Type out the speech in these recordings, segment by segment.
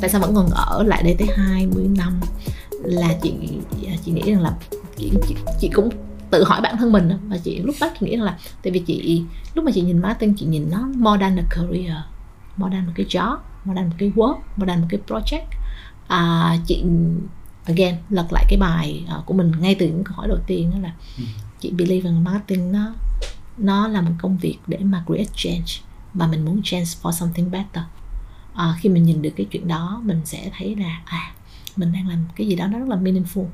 Tại sao vẫn còn ở lại đây tới 20 năm? Là chị nghĩ rằng là chị cũng tự hỏi bản thân mình. Và chị lúc đó chị nghĩ rằng là tại vì chị, lúc mà chị nhìn marketing, chị nhìn nó more than a career, more than một cái job, more than một cái work, more than một cái project. Chị again lật lại cái bài của mình ngay từ những câu hỏi đầu tiên, đó là chị believe rằng marketing nó là một công việc để mà create change, và mình muốn change for something better. Khi mình nhìn được cái chuyện đó, mình sẽ thấy là mình đang làm cái gì đó nó rất là meaningful,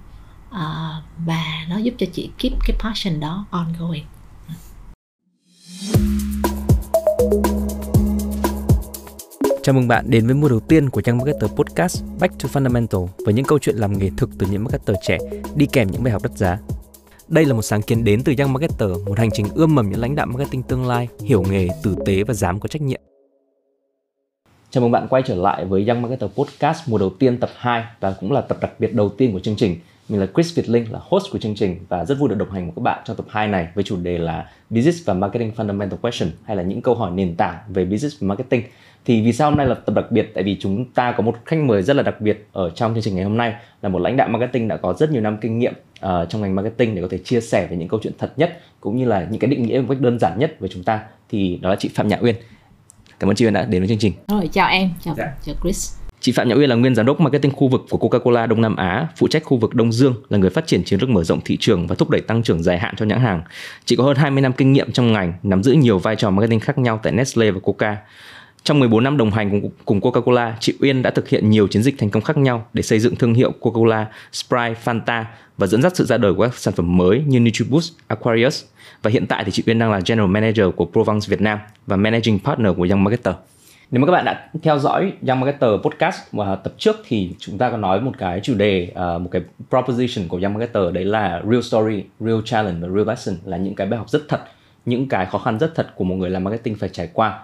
và nó giúp cho chị keep cái passion đó ongoing. Chào mừng bạn đến với mùa đầu tiên của Young Marketers Podcast Back to Fundamental, với những câu chuyện làm nghề thực từ những marketer trẻ đi kèm những bài học đắt giá. Đây là một sáng kiến đến từ Young Marketer, một hành trình ươm mầm những lãnh đạo marketing tương lai, hiểu nghề, tử tế và dám có trách nhiệm. Chào mừng bạn quay trở lại với Young Marketer Podcast mùa đầu tiên tập 2, và cũng là tập đặc biệt đầu tiên của chương trình. Mình là Chris Việt Linh, là host của chương trình, và rất vui được đồng hành cùng các bạn trong tập 2 này với chủ đề là Business và Marketing Fundamental Question, hay là những câu hỏi nền tảng về business và marketing. Thì vì sao hôm nay là tập đặc biệt? Tại vì chúng ta có một khách mời rất là đặc biệt ở trong chương trình ngày hôm nay, là một lãnh đạo marketing đã có rất nhiều năm kinh nghiệm trong ngành marketing để có thể chia sẻ về những câu chuyện thật nhất, cũng như là những cái định nghĩa một cách đơn giản nhất với chúng ta. Thì đó là chị Phạm Nhã Uyên. Cảm ơn chị Uyên đã đến với chương trình. Rồi, chào em, chào Chris. Chị Phạm Nhã Uyên là nguyên giám đốc marketing khu vực của Coca-Cola Đông Nam Á, phụ trách khu vực Đông Dương, là người phát triển chiến lược mở rộng thị trường và thúc đẩy tăng trưởng dài hạn cho nhãn hàng. Chị có hơn 20 năm kinh nghiệm trong ngành, nắm giữ nhiều vai trò marketing khác nhau tại Nestle và Coca. Trong 14 năm đồng hành cùng Coca-Cola, chị Uyên đã thực hiện nhiều chiến dịch thành công khác nhau để xây dựng thương hiệu Coca-Cola, Sprite, Fanta và dẫn dắt sự ra đời của các sản phẩm mới như NutriBoost, Aquarius. Và hiện tại thì chị Uyên đang là General Manager của Provence Việt Nam và Managing Partner của Young Marketer. Nếu mà các bạn đã theo dõi Young Marketer Podcast mà tập trước thì chúng ta có nói một cái chủ đề, một cái proposition của Young Marketer, đấy là real story, real challenge và real lesson, là những cái bài học rất thật, những cái khó khăn rất thật của một người làm marketing phải trải qua.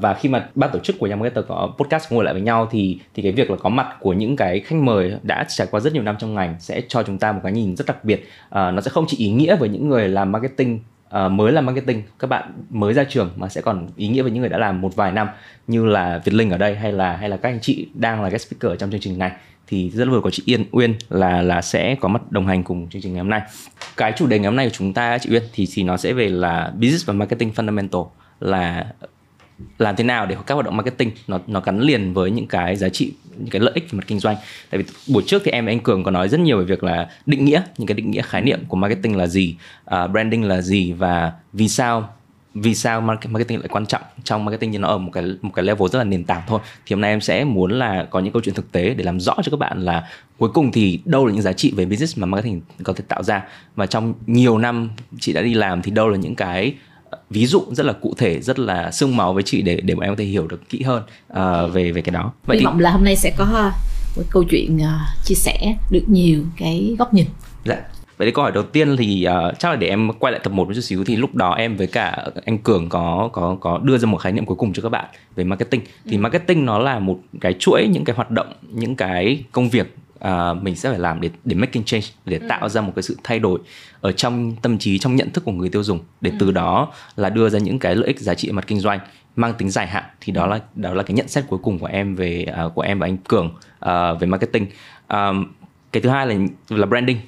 Và khi mà ban tổ chức của Young Marketer có podcast ngồi lại với nhau thì cái việc là có mặt của những cái khách mời đã trải qua rất nhiều năm trong ngành sẽ cho chúng ta một cái nhìn rất đặc biệt. Nó sẽ không chỉ ý nghĩa với những người làm marketing, mới làm marketing, các bạn mới ra trường, mà sẽ còn ý nghĩa với những người đã làm một vài năm như là Việt Linh ở đây, hay là các anh chị đang là guest speaker trong chương trình này. Thì rất là vừa có chị Uyên là sẽ có mặt đồng hành cùng chương trình ngày hôm nay. Cái chủ đề ngày hôm nay của chúng ta, chị Uyên, thì nó sẽ về là business và marketing fundamental, là làm thế nào để các hoạt động marketing nó gắn liền với những cái giá trị, những cái lợi ích về mặt kinh doanh. Tại vì buổi trước thì em và anh Cường có nói rất nhiều về việc là định nghĩa, những cái định nghĩa khái niệm của marketing là gì, branding là gì, và vì sao marketing lại quan trọng trong marketing, thì nó ở một cái level rất là nền tảng thôi. Thì hôm nay em sẽ muốn là có những câu chuyện thực tế để làm rõ cho các bạn là cuối cùng thì đâu là những giá trị về business mà marketing có thể tạo ra, và trong nhiều năm chị đã đi làm thì đâu là những cái ví dụ rất là cụ thể, rất là xương máu với chị để bọn em có thể hiểu được kỹ hơn về cái đó. Vậy hy vọng là hôm nay sẽ có một câu chuyện chia sẻ được nhiều cái góc nhìn. Dạ. Vậy thì câu hỏi đầu tiên thì chắc là để em quay lại tập 1 một chút xíu, thì lúc đó em với cả anh Cường có đưa ra một khái niệm cuối cùng cho các bạn về marketing. Thì marketing nó là một cái chuỗi những cái hoạt động, những cái công việc mình sẽ phải làm để making change, để tạo ra một cái sự thay đổi ở trong tâm trí, trong nhận thức của người tiêu dùng, để từ đó là đưa ra những cái lợi ích giá trị mặt kinh doanh mang tính dài hạn. Thì đó là cái nhận xét cuối cùng của em về của em và anh Cường về marketing. Cái thứ hai là branding.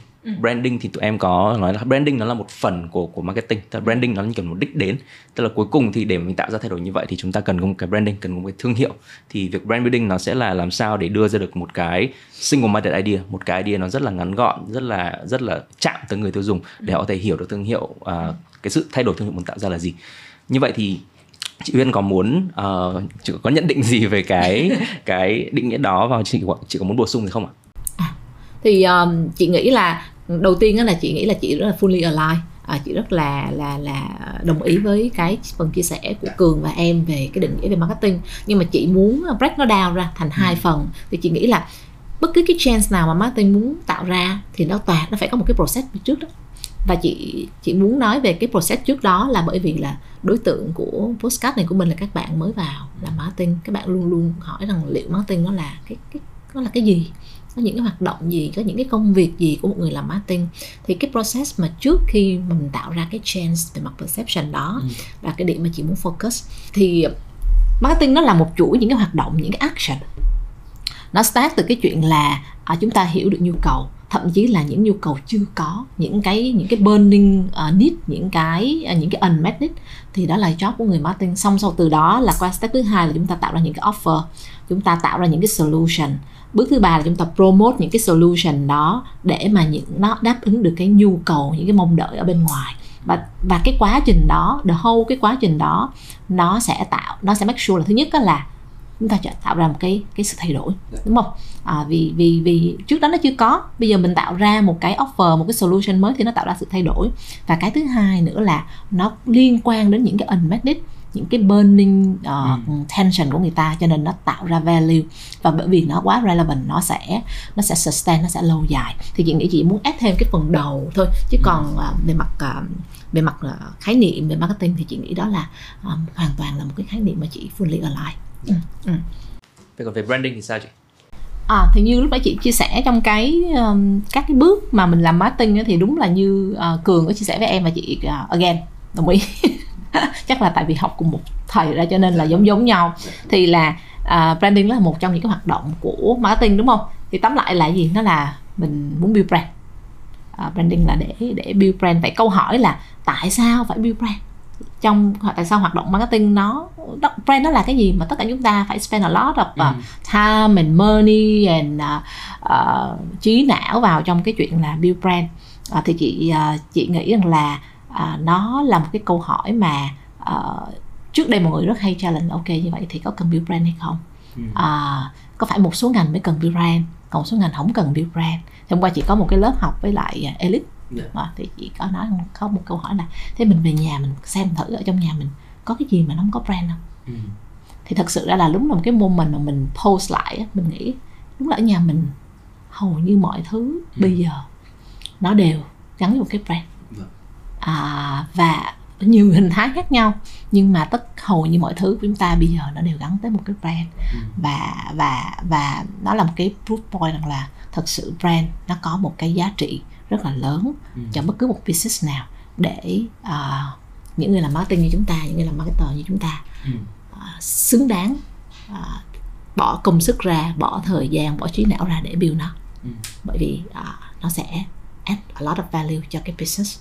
Branding thì tụi em có nói là branding nó là một phần của marketing. Tức là branding nó như kiểu một đích đến. Tức là cuối cùng thì để mình tạo ra thay đổi như vậy thì chúng ta cần có một cái branding, cần có một cái thương hiệu. Thì việc brand building nó sẽ là làm sao để đưa ra được một cái single minded idea, một cái idea nó rất là ngắn gọn, rất là chạm tới người tiêu dùng để họ có thể hiểu được thương hiệu, cái sự thay đổi thương hiệu muốn tạo ra là gì. Như vậy thì chị Uyên có muốn chị có nhận định gì về cái định nghĩa đó, và chị có muốn bổ sung gì không ạ? Thì chị nghĩ là đầu tiên là chị nghĩ là chị rất là fully aligned, chị rất là đồng ý với cái phần chia sẻ của Cường và em về cái định nghĩa về marketing. Nhưng mà chị muốn break nó down ra thành hai phần. Thì chị nghĩ là bất cứ cái chance nào mà marketing muốn tạo ra thì nó phải có một cái process trước đó. Và chị muốn nói về cái process trước đó là bởi vì là đối tượng của podcast này của mình là các bạn mới vào làm marketing. Các bạn luôn luôn hỏi rằng liệu marketing nó là cái gì, có những cái hoạt động gì, có những cái công việc gì của một người làm marketing. Thì cái process mà trước khi mình tạo ra cái change về mặt perception đó là cái điểm mà chị muốn focus. Thì marketing nó là một chuỗi những cái hoạt động, những cái action. Nó start từ cái chuyện là chúng ta hiểu được nhu cầu, thậm chí là những nhu cầu chưa có, những cái burning need, những cái unmet need, thì đó là job của người marketing. Xong sau từ đó là qua step thứ hai là chúng ta tạo ra những cái offer, chúng ta tạo ra những cái solution. Bước thứ ba là chúng ta promote những cái solution đó để mà nó đáp ứng được cái nhu cầu, những cái mong đợi ở bên ngoài. Và cái quá trình đó, the whole cái quá trình đó, nó sẽ make sure là thứ nhất đó là chúng ta tạo ra một cái sự thay đổi, đúng không? Vì trước đó nó chưa có, bây giờ mình tạo ra một cái offer, một cái solution mới thì nó tạo ra sự thay đổi. Và cái thứ hai nữa là nó liên quan đến những cái unmet need, những cái burning tension của người ta, cho nên nó tạo ra value. Và bởi vì nó quá relevant, nó sẽ sustain, nó sẽ lâu dài. Thì chị nghĩ chị muốn add thêm cái phần đầu thôi, chứ còn về mặt khái niệm về marketing thì chị nghĩ đó là hoàn toàn là một cái khái niệm mà chị fully align. Vậy còn về branding thì sao chị? Thì như lúc nãy chị chia sẻ trong các cái bước mà mình làm marketing ấy, thì đúng là như Cường có chia sẻ với em và chị again đồng ý. Chắc là tại vì học cùng một thầy ra cho nên là giống nhau. Thì là branding là một trong những cái hoạt động của marketing, đúng không? Thì tóm lại là gì? Nó là mình muốn build brand. Branding là để build brand. Vậy câu hỏi là tại sao phải build brand? Tại sao hoạt động marketing brand nó là cái gì mà tất cả chúng ta phải spend a lot of time and money and trí não vào trong cái chuyện là build brand? Thì chị nghĩ rằng là nó là một cái câu hỏi mà trước đây mọi người rất hay challenge. Ok, như vậy thì có cần build brand hay không? Có phải một số ngành mới cần build brand, còn một số ngành không cần build brand? Hôm qua chị có một cái lớp học với lại Elite. Thì chị có nói có một câu hỏi là thế mình về nhà mình xem thử ở trong nhà mình có cái gì mà nó không có brand không? Thì thật sự ra là đúng là một cái moment mà mình post lại, mình nghĩ đúng là ở nhà mình hầu như mọi thứ bây giờ nó đều gắn với một cái brand. Và nhiều hình thái khác nhau, nhưng mà hầu như mọi thứ của chúng ta bây giờ nó đều gắn tới một cái brand. Và nó là một cái proof point rằng là thật sự brand nó có một cái giá trị rất là lớn cho bất cứ một business nào, để những người làm marketing như chúng ta, những người làm marketer như chúng ta xứng đáng bỏ công sức ra, bỏ thời gian, bỏ trí não ra để build nó. Bởi vì nó sẽ add a lot of value cho cái business.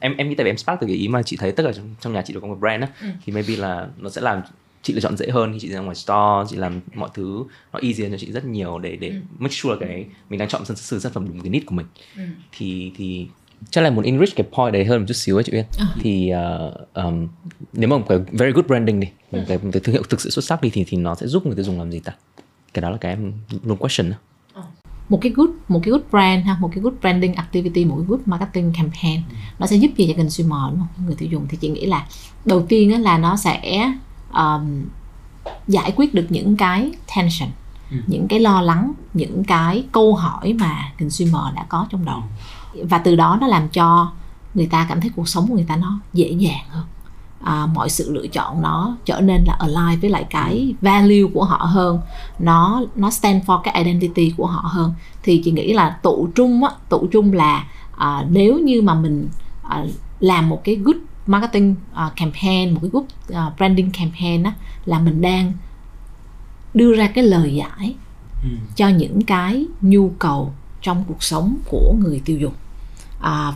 Em nghĩ tại vì em start từ cái ý mà chị thấy tất cả trong nhà chị đều có một brand á, thì maybe là nó sẽ làm chị lựa chọn dễ hơn khi chị ra ngoài store, chị làm mọi thứ nó easy cho chị rất nhiều để make sure là cái mình đang chọn sự sản phẩm đúng cái need của mình. Thì chắc là muốn enrich cái point đấy hơn một chút xíu ấy chị Uyên. Thì nếu mà một cái very good branding đi, một cái thương hiệu thực sự xuất sắc đi, thì nó sẽ giúp người tiêu dùng làm gì ta? Cái đó là cái em luôn question đó. Một cái good brand ha, một cái good branding activity, một cái good marketing campaign nó sẽ giúp gì cho consumer, đúng không? Người tiêu dùng. Thì chị nghĩ là đầu tiên là nó sẽ giải quyết được những cái tension, những cái lo lắng, những cái câu hỏi mà consumer đã có trong đầu, và từ đó nó làm cho người ta cảm thấy cuộc sống của người ta nó dễ dàng hơn. Mọi sự lựa chọn nó trở nên là align với lại cái value của họ hơn, nó stand for cái identity của họ hơn. Thì chị nghĩ là tụ trung là nếu như mà mình làm một cái good marketing campaign, một cái good branding campaign đó, là mình đang đưa ra cái lời giải cho những cái nhu cầu trong cuộc sống của người tiêu dùng,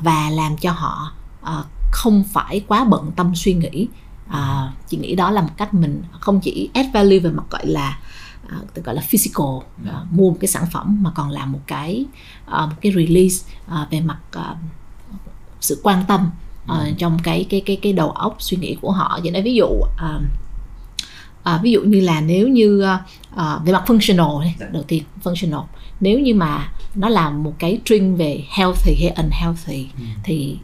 và làm cho họ không phải quá bận tâm suy nghĩ. Chị nghĩ đó là một cách mình không chỉ add value về mặt gọi là physical, mua một cái sản phẩm, mà còn là một cái release về mặt sự quan tâm trong cái đầu óc suy nghĩ của họ. Vậy nên ví dụ như là nếu như về mặt functional, đầu tiên functional, nếu như mà nó là một cái trend về healthy hay unhealthy, thì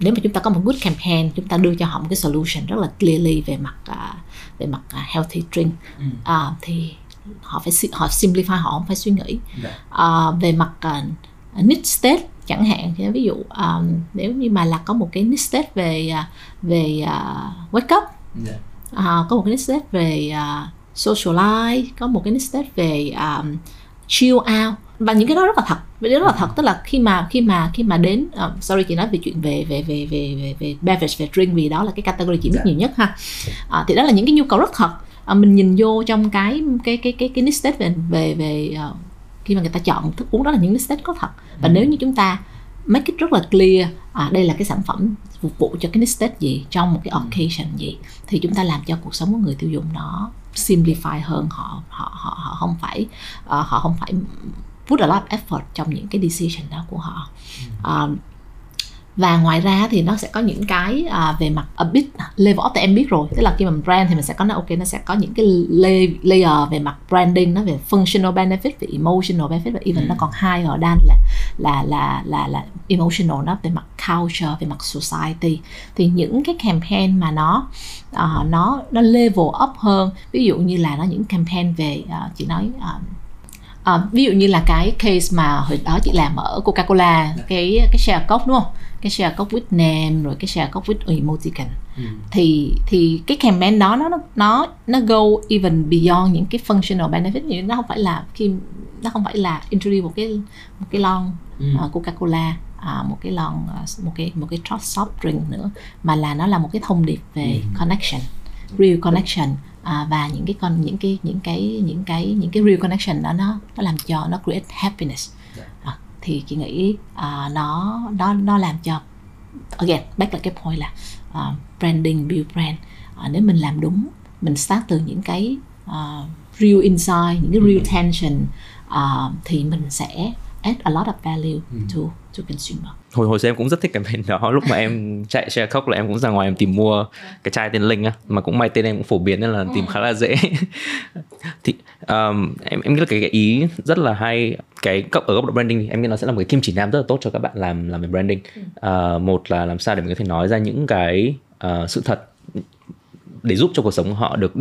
nếu mà chúng ta có một good campaign, chúng ta đưa cho họ một cái solution rất là clearly về mặt healthy drink, thì họ simplify, họ không phải suy nghĩ. Về mặt need state chẳng hạn, thì ví dụ nếu như mà là có một cái need state về wake up, có một cái need state về socialize, có một cái need state về chill out, và những cái đó rất là thật. Tức là khi mà đến chị nói về chuyện về beverage, về drink, vì đó là cái category chị biết nhiều nhất ha. Thì đó là những cái nhu cầu rất thật. mình nhìn vô trong cái list về khi mà người ta chọn thức uống, đó là những list có thật. Và nếu như chúng ta make it rất là clear, đây là cái sản phẩm phục vụ cho cái niche gì, trong một cái occasion gì, thì chúng ta làm cho cuộc sống của người tiêu dùng nó simplify hơn. Họ không phải put a lot of effort trong những cái decision đó của họ. Và ngoài ra thì nó sẽ có những cái về mặt a bit level up, thì em biết rồi, tức là khi mà brand thì mình sẽ có nó, ok, nó sẽ có những cái layer về mặt branding, nó về functional benefit, về emotional benefit, và even nó còn higher ở đan là emotional, nó về mặt culture, về mặt society. Thì những cái campaign mà nó level up hơn, ví dụ như là nó những campaign về chị nói ví dụ như là cái case mà hồi đó chị làm ở Coca-Cola, cái Share a Coke, đúng không? Cái Share a Coke with name, rồi cái Share a Coke with emoticon. Thì cái campaign đó nó go even beyond những cái functional benefit. Nó không phải là introduce một cái lon Coca-Cola, một cái soft drink nữa, mà là nó là một cái thông điệp về connection, real connection. Và những cái real connection đó, nó làm cho nó create happiness. Thì chị nghĩ nó làm cho, again back lại cái point là branding, build brand. Nếu mình làm đúng, mình start từ những cái real insight, những cái real tension, thì mình sẽ add a lot of value to consumer. Hồi xưa em cũng rất thích campaign đó. Lúc mà em chạy Share a Coke là em cũng ra ngoài em tìm mua cái chai tên Linh á, mà cũng may tên em cũng phổ biến nên là tìm khá là dễ. Thì em nghĩ là cái ý rất là hay, cái ở góc độ branding em nghĩ nó sẽ là một cái kim chỉ nam rất là tốt cho các bạn làm về branding. Một là làm sao để mình có thể nói ra những cái sự thật để giúp cho cuộc sống họ được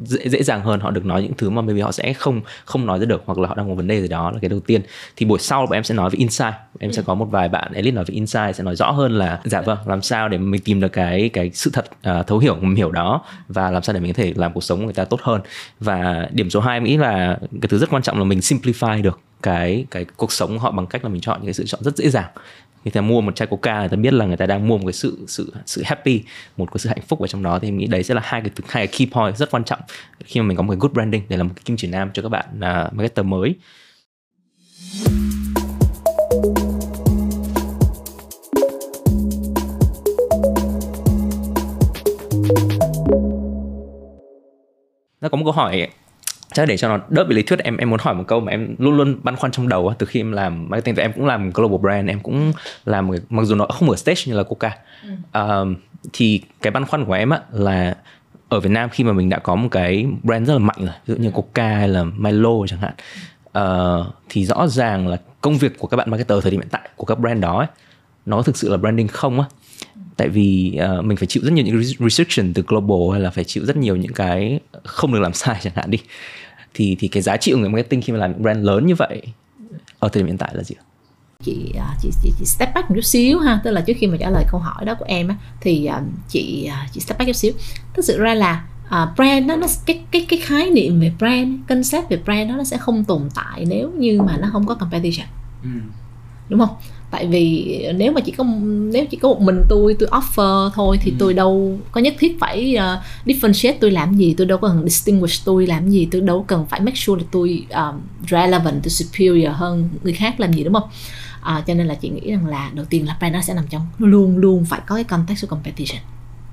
dễ dàng hơn, họ được nói những thứ mà maybe họ sẽ không nói ra được, hoặc là họ đang có vấn đề gì đó, là cái đầu tiên. Thì buổi sau bọn em sẽ nói về insight, em sẽ có một vài bạn elite nói về insight, sẽ nói rõ hơn là làm sao để mình tìm được cái sự thật thấu hiểu, mình hiểu đó, và làm sao để mình có thể làm cuộc sống của người ta tốt hơn. Và điểm số 2 em nghĩ là cái thứ rất quan trọng là mình simplify được cái cuộc sống họ bằng cách là mình chọn những cái sự chọn rất dễ dàng. Người ta mua một chai Coca, người ta biết là người ta đang mua một cái sự happy, một cái sự hạnh phúc ở trong đó. Thì em nghĩ đấy sẽ là hai cái key point rất quan trọng khi mà mình có một cái good branding, để là một cái kim chỉ nam cho các bạn marketer mới. Nó có một câu hỏi chắc để cho nó đỡ bị lý thuyết, em muốn hỏi một câu mà em luôn luôn băn khoăn trong đầu từ khi em làm marketing. Em cũng làm global brand, em cũng làm, mặc dù nó không ở stage như là Coca, thì cái băn khoăn của em á là ở Việt Nam khi mà mình đã có một cái brand rất là mạnh rồi, ví dụ như Coca hay là Milo chẳng hạn, thì rõ ràng là công việc của các bạn marketer thời điểm hiện tại của các brand đó ấy, nó thực sự là branding không á? Tại vì mình phải chịu rất nhiều những restriction từ global, hay là phải chịu rất nhiều những cái không được làm sai chẳng hạn đi. Thì cái giá trị của người marketing khi mà làm brand lớn như vậy ở thời điểm hiện tại là gì? Chị step back một chút xíu ha, tức là trước khi mà trả lời câu hỏi đó của em á, thì chị step back chút xíu. Thực sự ra là brand đó, nó cái khái niệm về brand, concept về brand đó, nó sẽ không tồn tại nếu như mà nó không có competition. Đúng không? Tại vì nếu chỉ có một mình tôi offer thôi thì tôi đâu có nhất thiết phải differentiate tôi làm gì, tôi đâu có cần distinguish tôi làm gì, tôi đâu cần phải make sure là tôi relevant, tôi superior hơn người khác làm gì, đúng không? Cho nên là chị nghĩ rằng là đầu tiên là brand nó sẽ nằm trong, luôn phải có cái context của competition,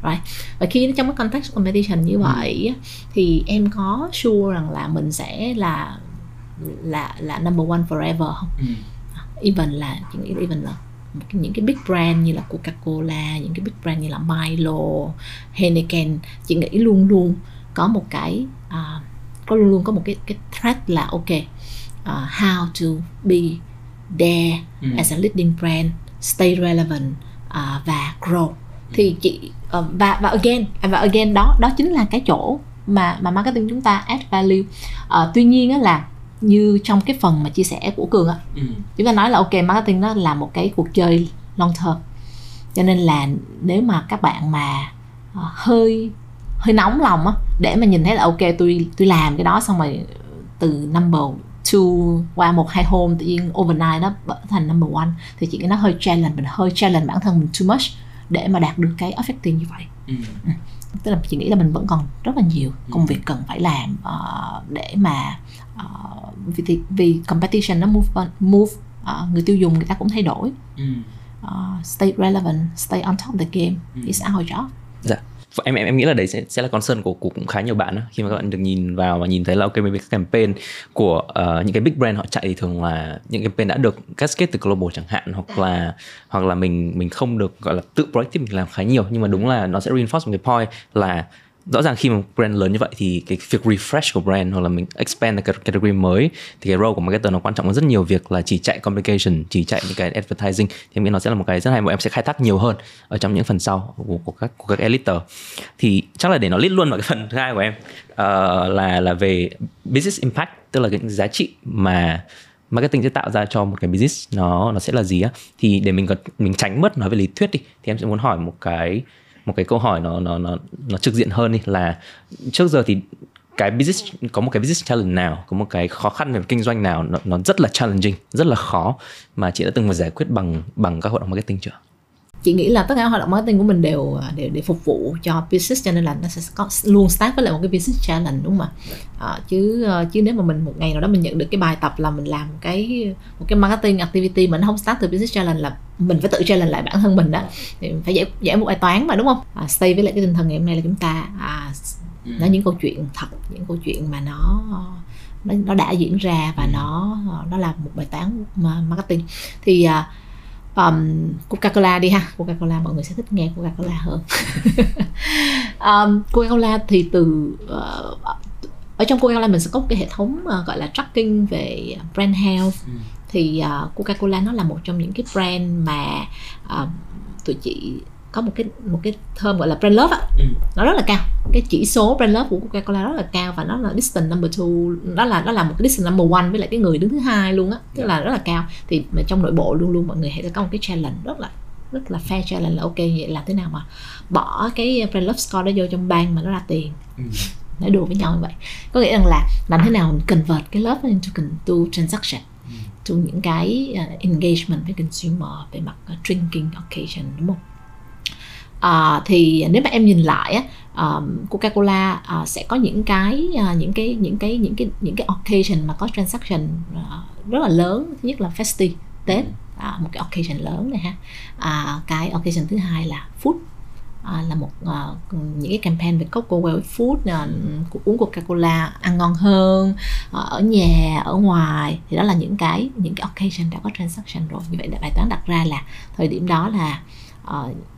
right? Và khi nó trong cái context của competition như vậy thì em có sure rằng là mình sẽ là number one forever không? Even là những cái big brand như là Coca-Cola, những cái big brand như là Milo, Heineken, chị nghĩ luôn có một cái có một cái threat là ok, how to be there as a leading brand, stay relevant và grow. Thì chị và again đó chính là cái chỗ mà marketing chúng ta add value. Tuy nhiên á là như trong cái phần mà chia sẻ của Cường á, chúng ta nói là ok, marketing nó là một cái cuộc chơi long term, cho nên là nếu mà các bạn mà hơi nóng lòng á, để mà nhìn thấy là ok tôi làm cái đó xong rồi từ number 2 qua 1-2 hôm tự nhiên overnight nó thành number 1, thì chị nghĩ nó hơi challenge bản thân mình too much để mà đạt được cái objective như vậy. Tức là chị nghĩ là mình vẫn còn rất là nhiều công việc cần phải làm để mà vì competition nó move, người tiêu dùng người ta cũng thay đổi. Stay relevant, stay on top of the game is our job. Dạ. Em nghĩ là đấy sẽ là concern của cũng khá nhiều bạn đó. Khi mà các bạn được nhìn vào và nhìn thấy là ok, mấy cái campaign của những cái big brand họ chạy thì thường là những campaign đã được cascade từ global chẳng hạn, hoặc là mình không được gọi là tự proactive, mình làm khá nhiều. Nhưng mà đúng là nó sẽ reinforce một cái point là rõ ràng khi mà brand lớn như vậy thì cái việc refresh của brand hoặc là mình expand cái category mới thì cái role của marketer nó quan trọng hơn rất nhiều việc là chỉ chạy communication, chỉ chạy những cái advertising. Thì em nghĩ nó sẽ là một cái rất hay mà em sẽ khai thác nhiều hơn ở trong những phần sau của các editor. Thì chắc là để nó lít luôn vào cái phần thứ hai của em là về business impact, tức là cái giá trị mà marketing sẽ tạo ra cho một cái business nó sẽ là gì á. Thì để mình tránh bớt nói về lý thuyết đi, thì em sẽ muốn hỏi một cái câu hỏi nó trực diện hơn đi, là trước giờ thì cái business có một cái business challenge nào, có một cái khó khăn về kinh doanh nào nó rất là challenging, rất là khó mà chị đã từng phải giải quyết bằng các hoạt động marketing chưa? Chị nghĩ là tất cả các hoạt động marketing của mình đều để phục vụ cho business, cho nên là nó sẽ luôn start với lại một cái business challenge, đúng không ạ? Chứ nếu mà mình một ngày nào đó mình nhận được cái bài tập là mình làm một cái marketing activity mà nó không start từ business challenge là mình phải tự challenge lại bản thân mình đó, thì mình phải giải một bài toán mà, đúng không? Stay với lại cái tinh thần ngày hôm nay là chúng ta nói những câu chuyện thật, những câu chuyện mà nó đã diễn ra và nó là một bài toán marketing. Thì Coca-Cola đi ha, Coca-Cola mọi người sẽ thích nghe Coca-Cola hơn. Coca-Cola thì ở trong Coca-Cola mình sẽ có một cái hệ thống gọi là tracking về brand health. Thì Coca-Cola nó là một trong những cái brand mà tụi chị có một cái term gọi là brand love á, nó rất là cao. Cái chỉ số brand love của Coca-Cola rất là cao và nó là distant number 2, nó là một cái distant number 1 với lại cái người đứng thứ 2 luôn á, tức là rất là cao. Thì trong nội bộ luôn luôn mọi người hãy có một cái challenge rất là fair challenge là ok, vậy làm thế nào mà bỏ cái brand love score đó vô trong bang mà nó ra tiền. Nói đùa với nhau như vậy. Có nghĩa rằng là làm thế nào mình convert cái love into transaction, to những cái engagement với consumer về mặt drinking occasion, đúng không? Thì nếu mà em nhìn lại á, Coca-Cola sẽ có những cái occasion mà có transaction rất là lớn. Thứ nhất là festive, Tết, một cái occasion lớn này ha. Cái occasion thứ hai là food, là một những cái campaign về Coke Well Food, uống Coca-Cola ăn ngon hơn, ở nhà, ở ngoài. Thì đó là những cái occasion đã có transaction rồi. Như vậy bài toán đặt ra là thời điểm đó là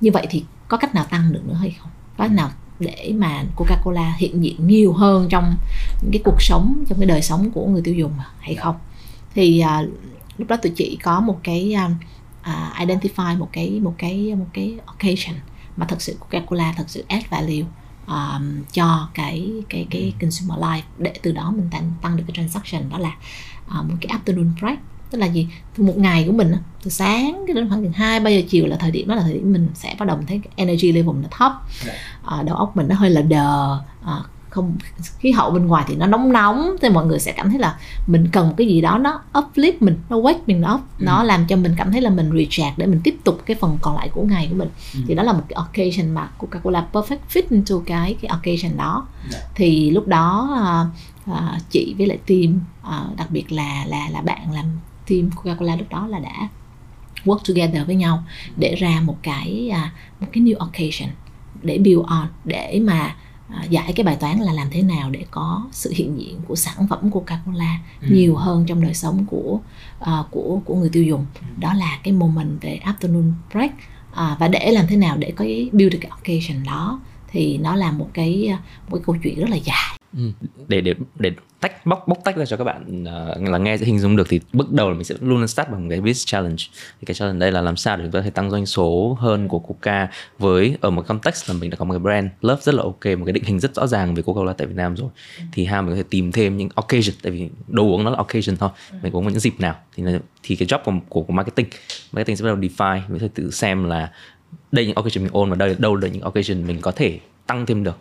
như vậy thì có cách nào tăng được nữa hay không? Có cách nào để mà Coca-Cola hiện diện nhiều hơn trong những cái cuộc sống, trong cái đời sống của người tiêu dùng hay không? Thì lúc đó tụi chị có một cái identify một cái occasion mà thật sự Coca-Cola thật sự add value cho cái consumer life, để từ đó mình tăng được cái transaction. Đó là một cái afternoon break, tức là gì, từ một ngày của mình từ sáng đến khoảng 2-3 giờ chiều là thời điểm, đó là thời điểm mình sẽ bắt đầu thấy energy level nó thấp, đầu óc mình nó hơi là đờ, không, khí hậu bên ngoài thì nó nóng thì mọi người sẽ cảm thấy là mình cần một cái gì đó nó uplift mình, nó wake mình up, nó làm cho mình cảm thấy là mình recharge để mình tiếp tục cái phần còn lại của ngày của mình. Thì đó là một cái occasion mà Coca-Cola perfect fit into cái occasion đó. Thì lúc đó chị với lại team, đặc biệt là bạn làm team Coca-Cola lúc đó là đã work together với nhau để ra một cái new occasion để build on, để mà giải cái bài toán là làm thế nào để có sự hiện diện của sản phẩm Coca-Cola nhiều hơn trong đời sống của người tiêu dùng. Đó là cái moment về afternoon break, và để làm thế nào để có build được cái occasion đó thì nó là một cái câu chuyện rất là dài. Để tách bóc tách ra cho các bạn là nghe sẽ hình dung được, thì bước đầu là mình sẽ luôn start bằng cái business challenge. Thì cái challenge đây là làm sao để chúng ta có thể tăng doanh số hơn của Coca, với ở một context là mình đã có một cái brand love rất là ok, một cái định hình rất rõ ràng về Coca-Cola tại Việt Nam rồi. Thì ha, mình có thể tìm thêm những occasion, tại vì đồ uống nó là occasion thôi, mình uống vào những dịp nào. Thì cái job của marketing sẽ bắt đầu define, mình phải tự xem là đây những occasion mình own, và đâu là những occasion mình có thể tăng thêm được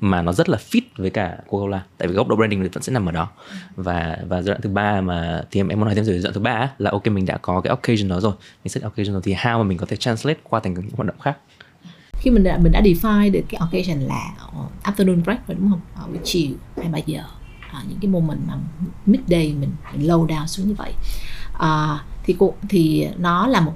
mà nó rất là fit với cả Coca-Cola, tại vì góc độ branding vẫn sẽ nằm ở đó. Và giai đoạn thứ ba mà thì em muốn nói thêm rồi, giai đoạn thứ ba là ok, mình đã có cái occasion đó rồi, mình set occasion rồi thì how mà mình có thể translate qua thành những hoạt động khác. khi mình đã define được cái occasion là afternoon break rồi đúng không, buổi chiều 2-3 giờ, những cái moment mà midday mình low down xuống như vậy, thì nó là một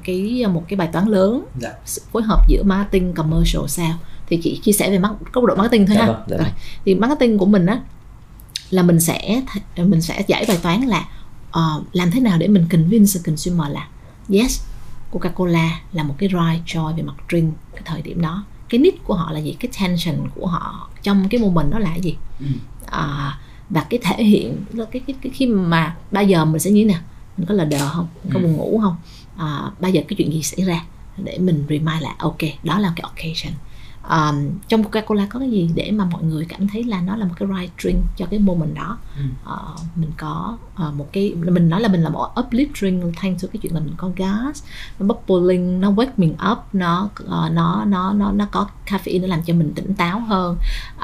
cái bài toán lớn, sự phối hợp giữa marketing, commercial, sale. Thì chị chia sẻ về góc độ marketing thôi ha. Rồi. Thì marketing của mình á là mình sẽ giải bài toán là làm thế nào để mình convince consumer là yes, Coca-Cola là một cái right choice về mặt drink cái thời điểm đó. Cái need của họ là gì, cái tension của họ trong cái moment đó là cái gì, và cái thể hiện cái khi mà 3 giờ mình sẽ như thế nào, mình có là đờ không, mình có buồn ngủ không, 3 giờ cái chuyện gì xảy ra, để mình remind là ok, đó là cái occasion. Trong Coca-Cola có cái gì để mà mọi người cảm thấy là nó là một cái right drink cho cái moment đó. Mình có một cái, mình nói là mình là một uplift drink, thanks to cái chuyện là mình có gas, nó bubbling, nó wake mình up, nó có caffeine, nó làm cho mình tỉnh táo hơn.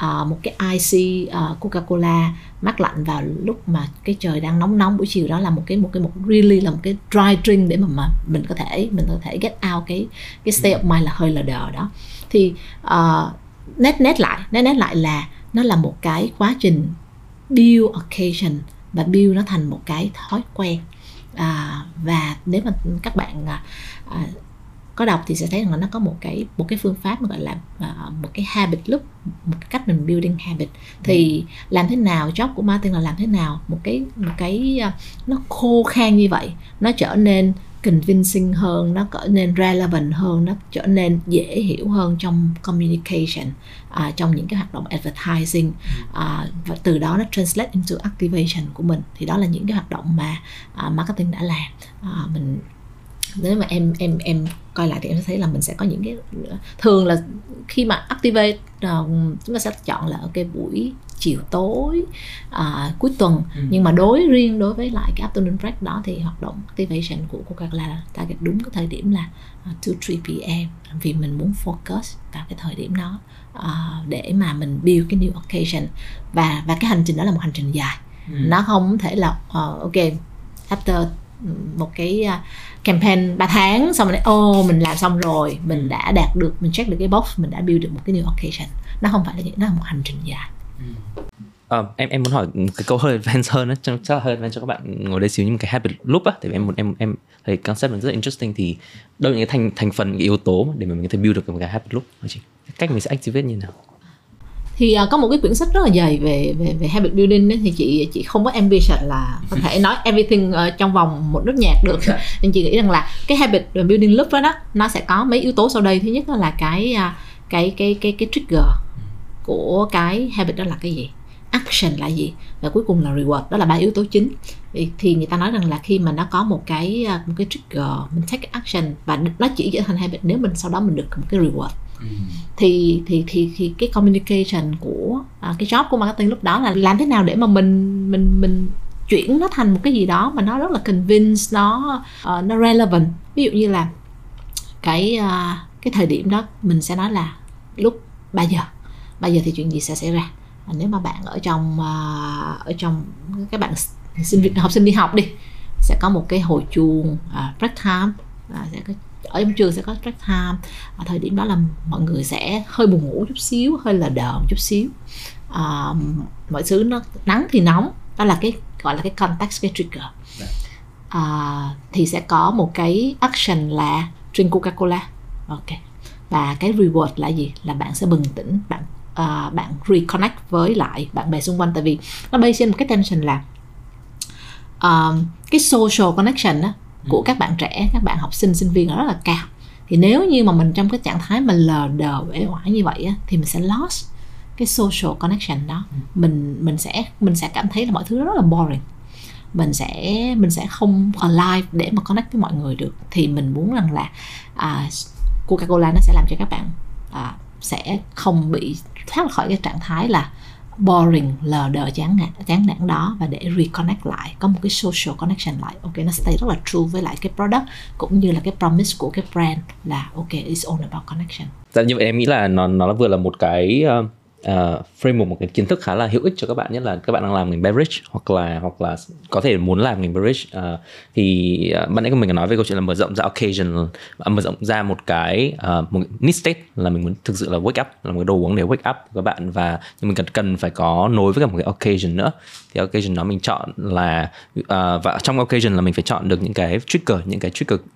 Một cái icy Coca-Cola mát lạnh vào lúc mà cái trời đang nóng buổi chiều, đó là một really là một cái dry drink để mà mình có thể get out cái state of mind là hơi lờ đờ đó. Thì nét lại là nó là một cái quá trình build occasion và build nó thành một cái thói quen. Và nếu mà các bạn có đọc thì sẽ thấy rằng nó có một cái phương pháp mà gọi là một cái habit loop, một cái cách mình building habit. Thì làm thế nào, job của marketing là làm thế nào một cái nó khô khan như vậy, nó trở nên convincing hơn, nó trở nên relevant hơn, nó trở nên dễ hiểu hơn trong communication, trong những cái hoạt động advertising, và từ đó nó translate into activation của mình. Thì đó là những cái hoạt động mà marketing đã làm. Mình nếu mà em coi lại thì em sẽ thấy là mình sẽ có những cái, thường là khi mà activate chúng ta sẽ chọn là ok buổi chiều tối, cuối tuần. Nhưng mà đối với lại cái afternoon break đó thì hoạt động activation của Coca-Cola target đúng cái thời điểm là 2-3 p.m. vì mình muốn focus vào cái thời điểm đó, để mà mình build cái new occasion. Và cái hành trình đó là một hành trình dài. Nó không thể là ok after một cái campaign 3 tháng xong rồi mình làm xong rồi, mình đã đạt được, mình check được cái box, mình đã build được một cái new occasion. Nó không phải là vậy, nó là một hành trình dài. Em muốn hỏi một cái câu hơi advanced hơn á, chắc hơn cho các bạn ngồi đây xíu, nhưng cái habit loop á, tại vì em thấy concept này rất là interesting. Thì đâu là những cái thành phần, những cái yếu tố để mà mình có thể build được một cái habit loop hả chị? Cách mình sẽ activate như nào? Thì có một cái quyển sách rất là dày về habit building ấy, thì chị không có ambition là có thể nói everything trong vòng một nốt nhạc được, nhưng chị nghĩ rằng là cái habit building loop đó nó sẽ có mấy yếu tố sau đây. Thứ nhất đó là cái trigger của cái habit đó là cái gì, action là gì, và cuối cùng là reward. Đó là 3 yếu tố chính. Thì người ta nói rằng là khi mà nó có một cái trigger, mình take action và nó chỉ trở thành habit nếu mình sau đó mình được một cái reward. Thì cái communication của cái job của marketing lúc đó là làm thế nào để mà mình chuyển nó thành một cái gì đó mà nó rất là convince, nó relevant. Ví dụ như là cái thời điểm đó mình sẽ nói là lúc 3 giờ thì chuyện gì sẽ xảy ra. Nếu mà bạn ở trong các bạn học sinh đi học đi, sẽ có một cái hồi chuông break time, sẽ có ở trong trường sẽ có break time. Ở thời điểm đó là mọi người sẽ hơi buồn ngủ chút xíu, hơi là đờ chút xíu, mọi thứ nó nắng thì nóng. Đó là cái gọi là cái context, cái trigger. Thì sẽ có một cái action là drink Coca-Cola, ok, và cái reward là gì, là bạn sẽ bừng tỉnh, bạn reconnect với lại bạn bè xung quanh. Tại vì nó based một cái tension là cái social connection đó của các bạn trẻ, các bạn học sinh, sinh viên là rất là cao. Thì nếu như mà mình trong cái trạng thái mà lờ đờ uể oải như vậy á, thì mình sẽ lost cái social connection đó. Mình sẽ cảm thấy là mọi thứ rất là boring. Mình sẽ không alive để mà connect với mọi người được. Thì mình muốn rằng là Coca-Cola nó sẽ làm cho các bạn sẽ không bị thoát khỏi cái trạng thái là boring, lờ đờ, chán nản đó, và để reconnect lại, có một cái social connection lại. Ok, nó stay rất là true với lại cái product cũng như là cái promise của cái brand là ok, it's all about connection. Như vậy em nghĩ là nó vừa là một cái frame một cái kiến thức khá là hữu ích cho các bạn, nhất là các bạn đang làm ngành beverage hoặc là có thể muốn làm ngành beverage. Thì bạn nãy mình nói về câu chuyện là mở rộng ra occasion, mở rộng ra một need state, là mình muốn thực sự là wake up, là một cái đồ uống để wake up của các bạn, và nhưng mình cần phải có nối với cả một cái occasion nữa. Thì occasion đó mình chọn là và trong occasion là mình phải chọn được những cái trigger,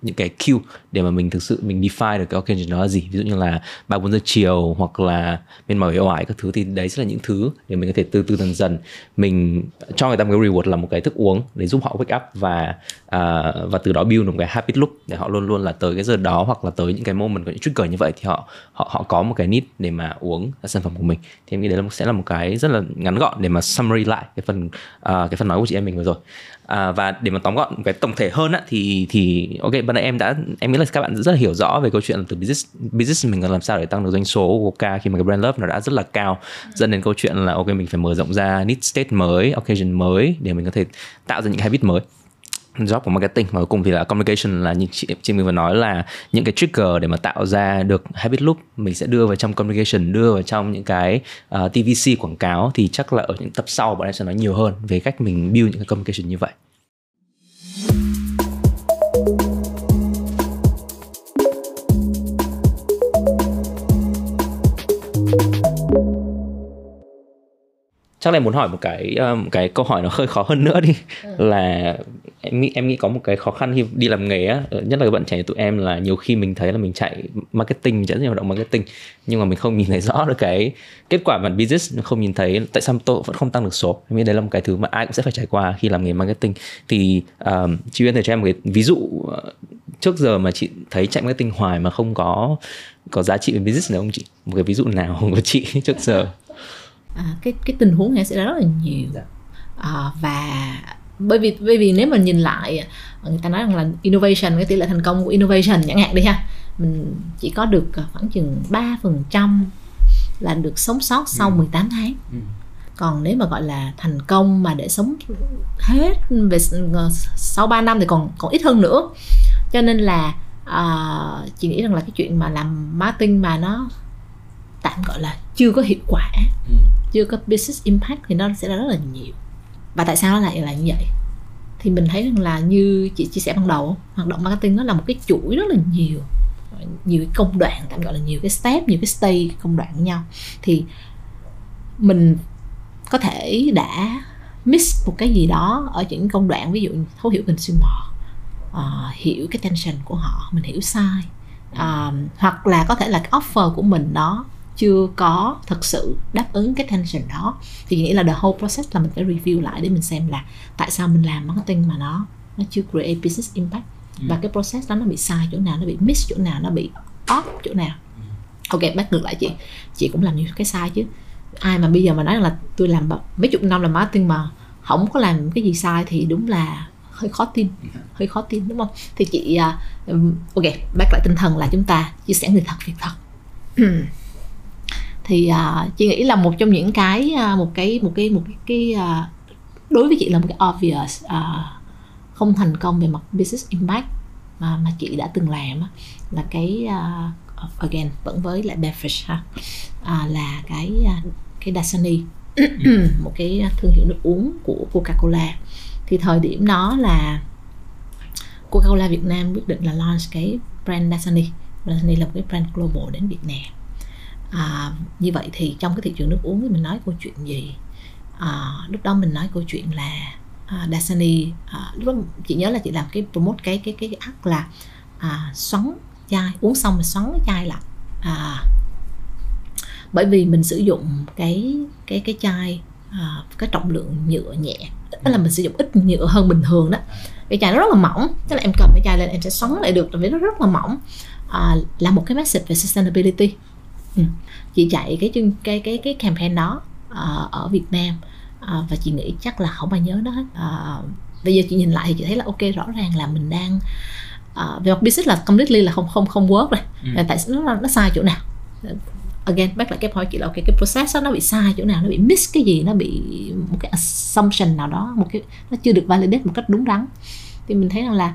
những cái cue để mà mình thực sự mình define được cái occasion đó là gì. Ví dụ như là 3-4 giờ chiều hoặc là bên màu ảo các thứ, thì đấy sẽ là những thứ để mình có thể từ dần mình cho người ta một cái reward là một cái thức uống để giúp họ wake up, và từ đó build được một cái habit loop để họ luôn luôn là tới cái giờ đó hoặc là tới những cái moment có những trigger như vậy thì họ có một cái need để mà uống sản phẩm của mình. Thì em nghĩ đấy sẽ là một cái rất là ngắn gọn để mà summary lại cái phần nói của chị em mình vừa rồi. Và để mà tóm gọn cái tổng thể hơn á, thì ok, ban nãy em nghĩ là các bạn rất là hiểu rõ về câu chuyện là từ business mình làm sao để tăng được doanh số của Coca khi mà cái brand love nó đã rất là cao, dẫn đến câu chuyện là ok mình phải mở rộng ra need state mới, occasion mới để mình có thể tạo ra những habit mới. Job của marketing và cuối cùng thì là communication, là như chị mình vừa nói là những cái trigger để mà tạo ra được habit loop mình sẽ đưa vào trong communication, đưa vào trong những cái TVC quảng cáo. Thì chắc là ở những tập sau bọn em sẽ nói nhiều hơn về cách mình build những cái communication như vậy. Chắc là muốn hỏi một cái câu hỏi nó hơi khó hơn nữa đi. Là em nghĩ có một cái khó khăn khi đi làm nghề á, nhất là các bạn trẻ tụi em, là nhiều khi mình thấy là mình chạy marketing, chạy rất nhiều hoạt động marketing, nhưng mà mình không nhìn thấy rõ được cái kết quả bản business, không nhìn thấy tại sao tôi vẫn không tăng được số. Em nghĩ đấy là một cái thứ mà ai cũng sẽ phải trải qua khi làm nghề marketing. Thì chị Uyên thể cho em một cái ví dụ trước giờ mà chị thấy chạy marketing hoài mà không có giá trị về business nữa không chị? Một cái ví dụ nào của chị trước giờ? Cái tình huống này sẽ ra rất là nhiều. Và bởi vì nếu mà nhìn lại, người ta nói rằng là innovation, cái tỷ lệ thành công của innovation chẳng hạn đi ha, mình chỉ có được khoảng chừng 3% là được sống sót sau 18 tháng. Còn nếu mà gọi là thành công mà để sống hết về sau 3 năm thì còn ít hơn nữa. Cho nên là chị nghĩ rằng là cái chuyện mà làm marketing mà nó tạm gọi là chưa có hiệu quả, chưa có business impact thì nó sẽ rất là nhiều. Và tại sao nó lại là như vậy? Thì mình thấy rằng là như chị chia sẻ ban đầu, hoạt động marketing nó là một cái chuỗi rất là nhiều cái công đoạn, tạm gọi là nhiều cái step, nhiều cái stage công đoạn với nhau. Thì mình có thể đã miss một cái gì đó ở những công đoạn, ví dụ thấu hiểu consumer, hiểu cái tension của họ, mình hiểu sai, hoặc là có thể là cái offer của mình đó chưa có thực sự đáp ứng cái tension đó. Thì nghĩa là the whole process là mình phải review lại để mình xem là tại sao mình làm marketing mà nó chưa create business impact, và cái process đó nó bị sai chỗ nào, nó bị miss chỗ nào, nó bị off chỗ nào. Ok, bắt ngược lại chị cũng làm những cái sai chứ. Ai mà bây giờ mà nói là tôi làm mấy chục năm làm marketing mà không có làm cái gì sai thì đúng là hơi khó tin, đúng không? Thì chị ok, bắt lại tinh thần là chúng ta chia sẻ người thật việc thật. Thì chị nghĩ là một trong những cái đối với chị là một cái obvious không thành công về mặt business impact mà chị đã từng làm là cái again vẫn với lại beverage ha, là cái Dasani, một cái thương hiệu nước uống của Coca-Cola. Thì thời điểm đó là Coca-Cola Việt Nam quyết định là launch cái brand Dasani. Dasani là một cái brand global đến Việt Nam. Như vậy thì trong cái thị trường nước uống thì mình nói câu chuyện gì? Lúc đó mình nói câu chuyện là Dasani, lúc đó chị nhớ là chị làm cái promote cái act là xoắn chai, uống xong mà xoắn cái chai lại. Bởi vì mình sử dụng cái chai, cái trọng lượng nhựa nhẹ, tức là mình sử dụng ít nhựa hơn bình thường đó. Cái chai nó rất là mỏng, tức là em cầm cái chai lên em sẽ xoắn lại được, vì nó rất là mỏng. Là một cái message về sustainability. Chị chạy cái campaign đó ở Việt Nam, và chị nghĩ chắc là không ai nhớ nó hết. Bây giờ chị nhìn lại thì chị thấy là ok, rõ ràng là mình đang về mặt business là completely là không work rồi. Tại sao nó sai chỗ nào? Again, back lại cái point chị là ok, cái process đó nó bị sai chỗ nào, nó bị miss cái gì, nó bị một cái assumption nào đó, một cái nó chưa được validate một cách đúng đắn. Thì mình thấy rằng là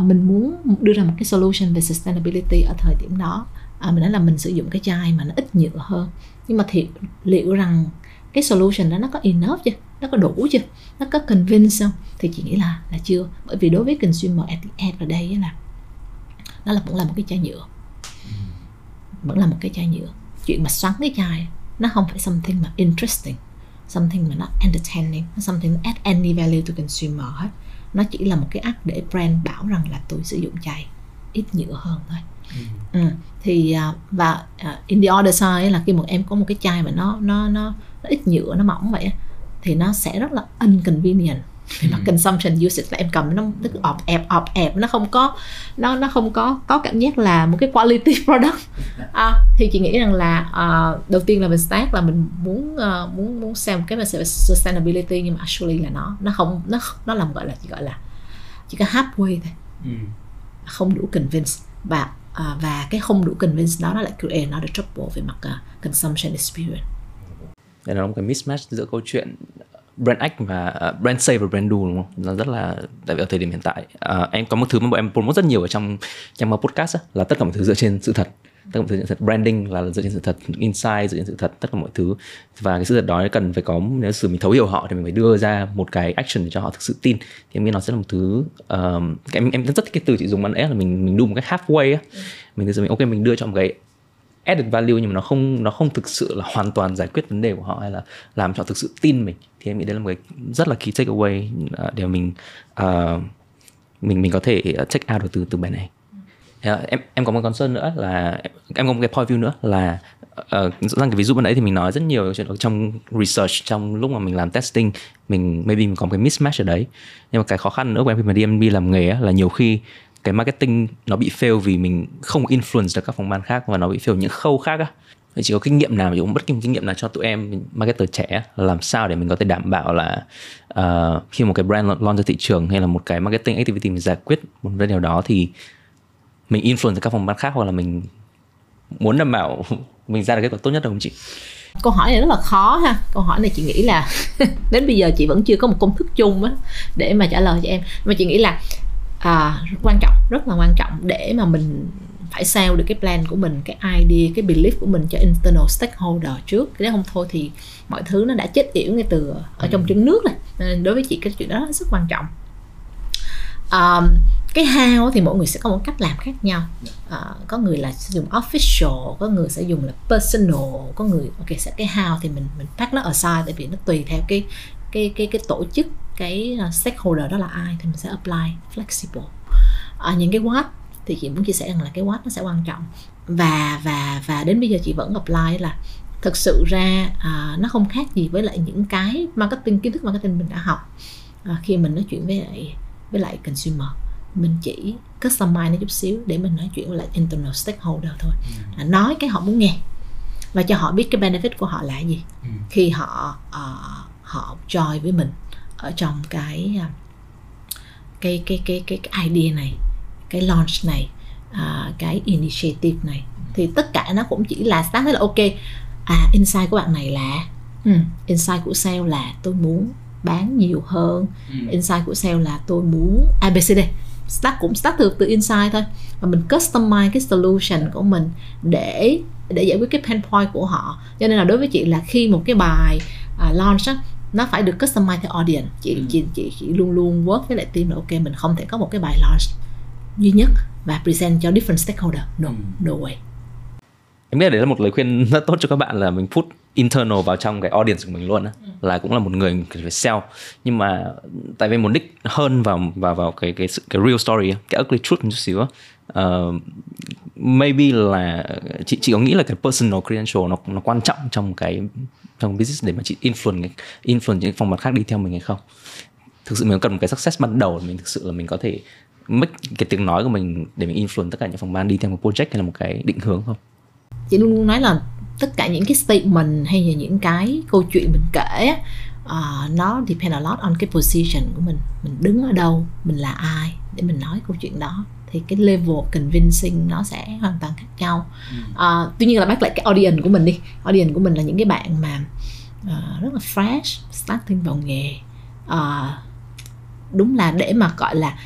mình muốn đưa ra một cái solution về sustainability ở thời điểm đó. Mình nói là mình sử dụng cái chai mà nó ít nhựa hơn, Nhưng mà thì liệu rằng cái solution đó nó có enough chưa, nó có đủ chưa, nó có convince không, thì chị nghĩ là chưa. Bởi vì đối với consumer at the end ở đây là nó là vẫn là một cái chai nhựa, vẫn là một cái chai nhựa. Chuyện mà xoắn cái chai nó không phải something mà interesting, something mà nó entertaining, something that add any value to consumer hết. Nó chỉ là một cái act để brand bảo rằng là tôi sử dụng chai ít nhựa hơn thôi. Thì và in the other side là khi mà em có một cái chai mà nó ít nhựa, nó mỏng vậy thì nó sẽ rất là inconvenient. Thì nó consumption usage là em cầm nó cứ ọp ẹp, nó không có cảm giác là một cái quality product. Thì chị nghĩ rằng là đầu tiên là mình start là mình muốn xem cái mà sustainability, nhưng mà actually là nó làm gọi là chỉ có halfway thôi, không đủ convince, và cái không đủ convince đó nó lại create another trouble về mặt consumption experience. Đây là một cái mismatch giữa câu chuyện brand act và brand say và brand do, đúng không? Nó rất là, tại vì ở thời điểm hiện tại em có một thứ mà bọn em promote rất nhiều ở trong podcast á, là tất cả mọi thứ dựa trên sự thật. Tất cả mọi thứ dựa trên sự thật, branding là dựa trên sự thật, insight dựa trên sự thật, tất cả mọi thứ. Và cái sự thật đó cần phải có, nếu sự mình thấu hiểu họ thì mình phải đưa ra một cái action để cho họ thực sự tin. Thì em nghĩ nó sẽ là một thứ em rất thích cái từ chị dùng ban nãy là mình do một cái halfway á. Mình thực sự mình ok, mình đưa cho một cái added value nhưng mà nó không thực sự là hoàn toàn giải quyết vấn đề của họ hay là làm cho họ thực sự tin mình. Thì em nghĩ đấy là một cái rất là key takeaway để mình có thể check out được từ bài này. Em có một concern nữa là em có một cái point view nữa là rõ ràng cái ví dụ ban nãy thì mình nói rất nhiều chuyện trong research, trong lúc mà mình làm testing mình maybe mình có một cái mismatch ở đấy. Nhưng mà cái khó khăn nữa của em khi mà đi làm nghề á, là nhiều khi cái marketing nó bị fail vì mình không influence được các phòng ban khác và nó bị fail những khâu khác á. Chỉ có kinh nghiệm nào, chỉ có bất kỳ kinh nghiệm nào cho tụi em marketer trẻ là làm sao để mình có thể đảm bảo là khi một cái brand launch ra thị trường hay là một cái marketing activity mình giải quyết một vấn đề nào đó thì mình influence được các phòng ban khác, hoặc là mình muốn đảm bảo mình ra được kết quả tốt nhất được không chị? Câu hỏi này rất là khó ha. Câu hỏi này chị nghĩ là đến bây giờ chị vẫn chưa có một công thức chung á để mà trả lời cho em. Mà chị nghĩ là quan trọng, rất là quan trọng để mà mình phải sell được cái plan của mình, cái idea, cái belief của mình cho internal stakeholder trước. Nếu không thôi thì mọi thứ nó đã chết yểu ngay từ ở trong trứng nước này. Nên đối với chị cái chuyện đó rất quan trọng. Cái how thì mỗi người sẽ có một cách làm khác nhau. Có người là sử dụng official, có người sẽ dùng là personal, có người ok sẽ cái how thì mình pack nó aside, tại vì nó tùy theo cái tổ chức, cái stakeholder đó là ai thì mình sẽ apply flexible. Những cái what thì chị muốn chia sẻ rằng là cái what nó sẽ quan trọng, và đến bây giờ chị vẫn apply là thực sự ra nó không khác gì với lại những cái marketing, kiến thức marketing mình đã học. Khi mình nói chuyện với lại consumer, mình chỉ customize nó chút xíu để mình nói chuyện với lại internal stakeholder thôi, nói cái họ muốn nghe và cho họ biết cái benefit của họ là gì khi họ join với mình ở trong cái idea này, cái launch này, cái initiative này. Thì tất cả nó cũng chỉ là start là ok, insight của bạn này là insight của sale là tôi muốn bán nhiều hơn, insight của sale là tôi muốn ABCD. Start từ insight thôi, và mình customize cái solution của mình để giải quyết cái pain point của họ. Cho nên là đối với chị là khi một cái bài launch á, nó phải được customize theo audience. Chị luôn work với lại team là ok, mình không thể có một cái bài launch duy nhất và present cho different stakeholder. No way. Em nghĩ đấy là một lời khuyên rất tốt cho các bạn, là mình put internal vào trong cái audience của mình luôn á, là cũng là một người phải sell, nhưng mà tại vì muốn đích hơn vào cái real story, cái ugly truth một chút xíu. Maybe là chị có nghĩ là cái personal credential nó quan trọng trong business để mà chị influence những phòng mặt khác đi theo mình hay không? Thực sự mình cần một cái success ban đầu, mình thực sự là mình có thể make cái tiếng nói của mình để mình influence tất cả những phòng ban đi theo một project hay là một cái định hướng không? Chị luôn nói là tất cả những cái statement hay là những cái câu chuyện mình kể nó depend a lot on cái position của mình đứng ở đâu, mình là ai để mình nói câu chuyện đó, thì cái level convincing nó sẽ hoàn toàn khác nhau. Tuy nhiên là bác lại cái audience của mình đi, audience của mình là những cái bạn mà rất là fresh, starting vào nghề. Đúng là để mà gọi là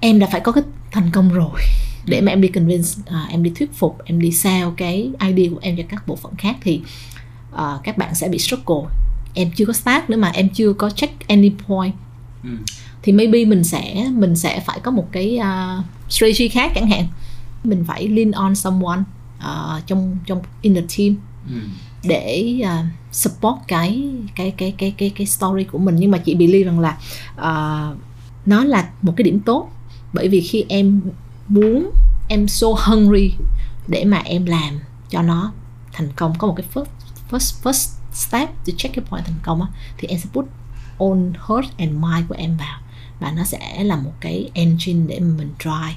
em đã phải có cái thành công rồi để mà em đi convince, em đi thuyết phục, em đi sell cái idea của em cho các bộ phận khác thì các bạn sẽ bị struggle. Em chưa có start nữa mà em chưa có check any point. Thì maybe mình sẽ phải có một cái strategy khác chẳng hạn. Mình phải lean on someone trong in the team để support cái story của mình. Nhưng mà chị believe rằng là nó là một cái điểm tốt, bởi vì khi em muốn, em so hungry để mà em làm cho nó thành công, có một cái first step to check cái point thành công á, thì em sẽ put own heart and mind của em vào, và nó sẽ là một cái engine để mình drive